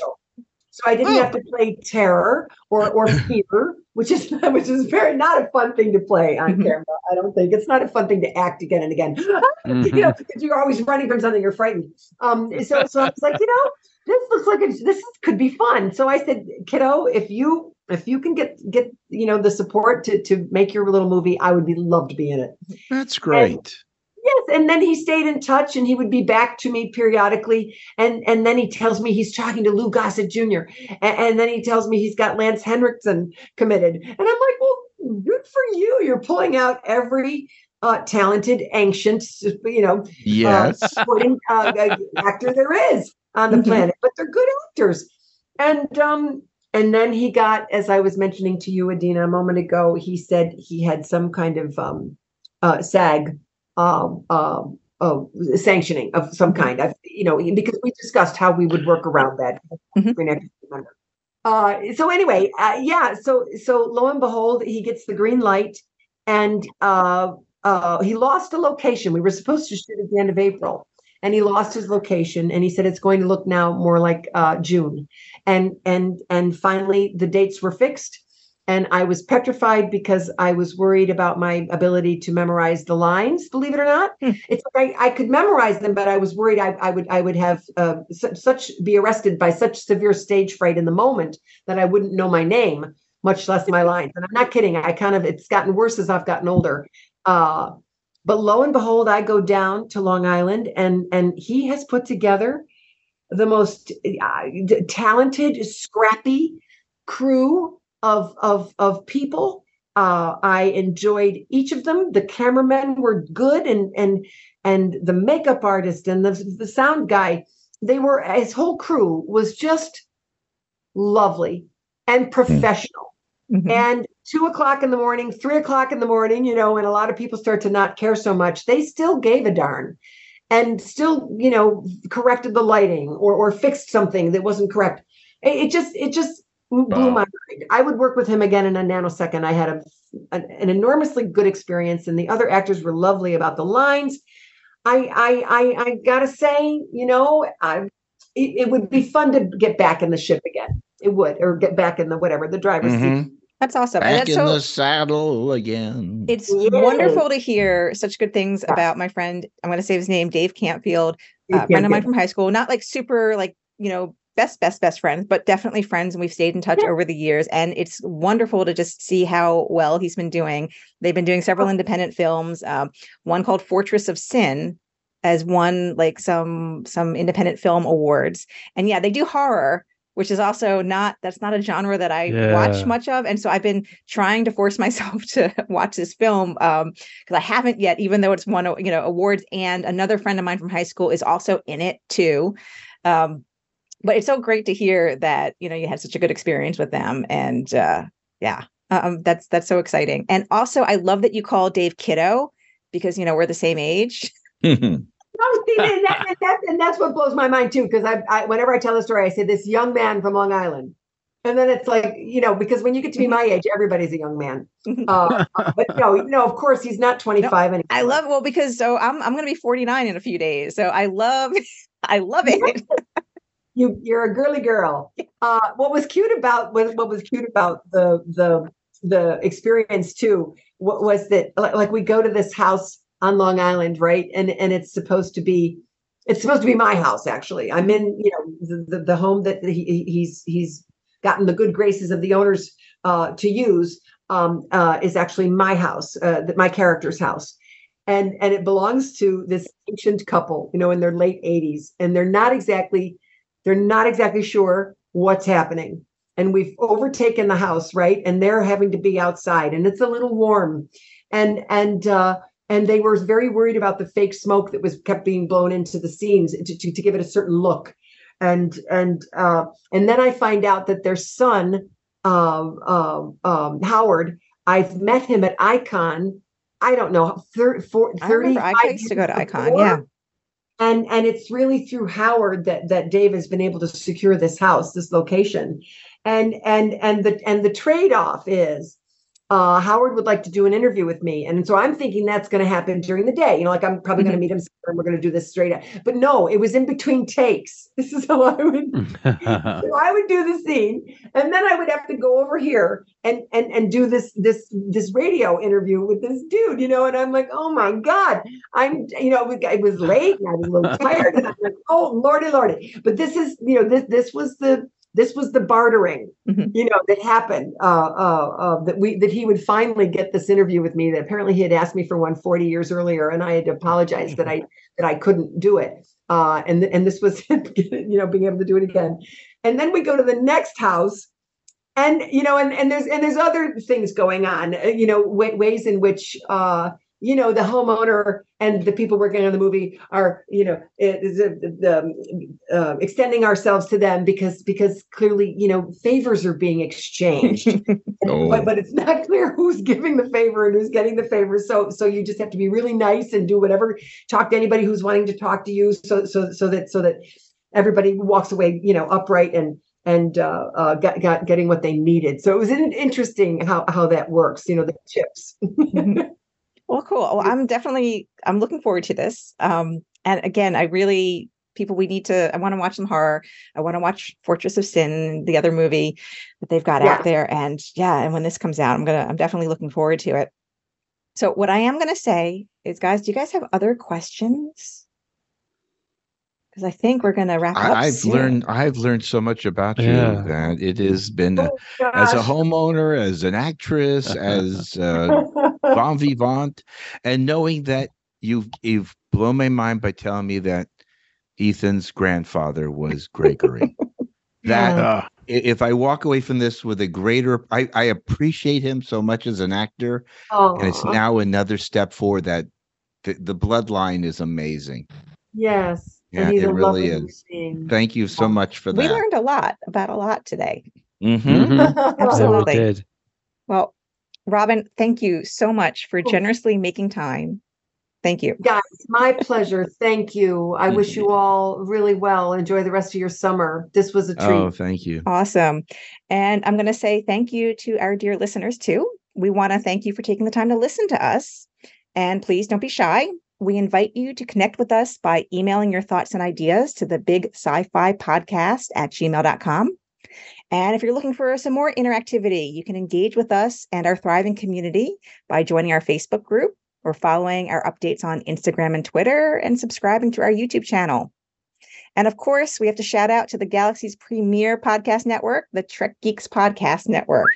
So I didn't have to play terror or or fear, which is which is very not a fun thing to play on camera. I don't think it's not a fun thing to act again and again. Mm-hmm. You know, because you're always running from something. You're frightened. Um. So so I was like, you know, this looks like a, this could be fun. So I said, kiddo, if you if you can get get you know the support to to make your little movie, I would be love to be in it. That's great. And, yes. And then he stayed in touch and he would be back to me periodically. And, and then he tells me he's talking to Lou Gossett Junior And, and then he tells me he's got Lance Henriksen committed. And I'm like, well, good for you. You're pulling out every uh, talented, ancient, you know, yes. uh, sporting, uh, actor there is on the planet. But they're good actors. And um, and then he got, as I was mentioning to you, Adeena, a moment ago, he said he had some kind of um, uh, SAG. Um, uh, uh, sanctioning of some kind. I've, you know, because we discussed how we would work around that. Mm-hmm. Uh, so anyway, uh, yeah. So so lo and behold, he gets the green light, and uh, uh, he lost a location. We were supposed to shoot at the end of April, and he lost his location. And he said it's going to look now more like uh, June. And and and finally, the dates were fixed. And I was petrified because I was worried about my ability to memorize the lines. Believe it or not, hmm. it's like I, I could memorize them, but I was worried I, I would I would have uh, su- such be arrested by such severe stage fright in the moment that I wouldn't know my name, much less my lines. And I'm not kidding. I kind of it's gotten worse as I've gotten older. Uh, but lo and behold, I go down to Long Island, and and he has put together the most uh, talented, scrappy crew. Of of of people, uh, I enjoyed each of them. The cameramen were good, and and and the makeup artist and the, the sound guy. They were his whole crew was just lovely and professional. Mm-hmm. And two o'clock in the morning, three o'clock in the morning, you know, and a lot of people start to not care so much. They still gave a darn, and still, you know, corrected the lighting or or fixed something that wasn't correct. It, it just it just. Blew wow. my mind. I would work with him again in a nanosecond. I had a, an, an enormously good experience, and the other actors were lovely about the lines. I I I, I gotta say, you know, I it, it would be fun to get back in the ship again. It would, or get back in the whatever the driver's mm-hmm. seat. That's awesome. Back and that's in so, the saddle again. It's yeah. wonderful to hear such good things about my friend. I'm going to say his name, Dave Campfield, uh, friend of mine from high school. Not like super, like you know. best, best, best friends, but definitely friends. And we've stayed in touch yeah. over the years. And it's wonderful to just see how well he's been doing. They've been doing several independent films, um, one called Fortress of Sin has won like some some independent film awards. And yeah, they do horror, which is also not, that's not a genre that I yeah. watch much of. And so I've been trying to force myself to watch this film um, because I haven't yet, even though it's won, you know, awards. And another friend of mine from high school is also in it too. Um, But it's so great to hear that, you know, you had such a good experience with them. And uh, yeah, um, that's that's so exciting. And also, I love that you call Dave kiddo because, you know, we're the same age. Mm-hmm. and, that, that, and that's what blows my mind, too, because I, I whenever I tell the story, I say this young man from Long Island. And then it's like, you know, because when you get to be my age, everybody's a young man. Uh, but no, no, of course, he's not twenty-five. No, anymore. I love well, because so I'm, I'm going to be forty-nine in a few days. So I love I love it. You, you're a girly girl. Uh, what was cute about what, what was cute about the the the experience too what was that like we go to this house on Long Island, right? And and it's supposed to be it's supposed to be my house actually. I'm in you know the the, the home that he, he's he's gotten the good graces of the owners uh, to use um, uh, is actually my house, uh, my character's house. And and it belongs to this ancient couple, you know, in their late eighties, and they're not exactly. They're not exactly sure what's happening. And we've overtaken the house, right? And they're having to be outside and it's a little warm. And and uh, and they were very worried about the fake smoke that was kept being blown into the scenes to, to, to give it a certain look. And and uh, and then I find out that their son, uh, uh, um, Howard, I've met him at Icon. I don't know, thirty, forty, I remember I used to go to Icon, yeah. And and it's really through Howard that, that Dave has been able to secure this house, this location. And and and the and the trade-off is uh, Howard would like to do an interview with me. And so I'm thinking that's going to happen during the day. You know, like I'm probably mm-hmm. going to meet him somewhere and we're going to do this straight up. But no, it was in between takes. This is how I would, so I would do the scene. And then I would have to go over here and, and, and do this, this, this radio interview with this dude, you know, and I'm like, oh my God, I'm, you know, it was late and I was a little tired and I'm like, oh Lordy, Lordy. But this is, you know, this, this was the, This was the bartering, mm-hmm. you know, that happened, uh, uh, uh, that we that he would finally get this interview with me that apparently he had asked me for one forty years earlier. And I had apologized that I that I couldn't do it. Uh, and, and this was, you know, being able to do it again. And then we go to the next house. And, you know, and, and there's and there's other things going on, you know, w- ways in which, uh, you know, the homeowner and the people working on the movie are, you know, the, the, uh, extending ourselves to them because because clearly, you know, favors are being exchanged, oh. but, but it's not clear who's giving the favor and who's getting the favor. So so you just have to be really nice and do whatever, talk to anybody who's wanting to talk to you. So so so that so that everybody walks away, you know, upright and and uh, uh, got, got getting what they needed. So it was interesting how, how that works, you know, the chips. Well, cool. Well, I'm definitely, I'm looking forward to this. Um, and again, I really, people, we need to, I want to watch some horror. I want to watch Fortress of Sin, the other movie that they've got yeah. out there. And yeah, and when this comes out, I'm going to, I'm definitely looking forward to it. So what I am going to say is, guys, do you guys have other questions? Because I think we're going to wrap I, up I've soon. learned, I've learned so much about yeah. you that it has been, oh, a, as a homeowner, as an actress, as uh bon vivant, and knowing that you've you've blown my mind by telling me that Ethan's grandfather was Gregory. That yeah. uh, if I walk away from this with a greater, I, I appreciate him so much as an actor, Aww. and it's now another step forward. That the, the bloodline is amazing. Yes, yeah, it really is. Thing. Thank you so much for that. We learned a lot about a lot today. Mm-hmm. Mm-hmm. Absolutely. Yeah, we did. Well. Robin, thank you so much for generously making time. Thank you. Guys, my pleasure. Thank you. I wish you all really well. Enjoy the rest of your summer. This was a treat. Oh, thank you. Awesome. And I'm going to say thank you to our dear listeners, too. We want to thank you for taking the time to listen to us. And please don't be shy. We invite you to connect with us by emailing your thoughts and ideas to the Big Sci-Fi Podcast at gmail dot com. And if you're looking for some more interactivity, you can engage with us and our thriving community by joining our Facebook group or following our updates on Instagram and Twitter and subscribing to our YouTube channel. And of course, we have to shout out to the Galaxy's premier podcast network, the Trek Geeks Podcast Network.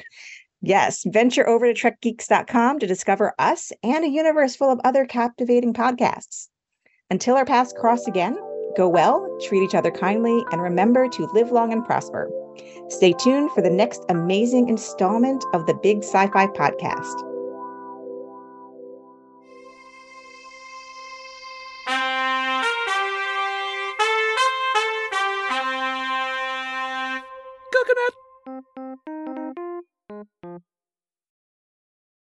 Yes, venture over to trek geeks dot com to discover us and a universe full of other captivating podcasts. Until our paths cross again, go well, treat each other kindly, and remember to live long and prosper. Stay tuned for the next amazing installment of the Big Sci-Fi Podcast.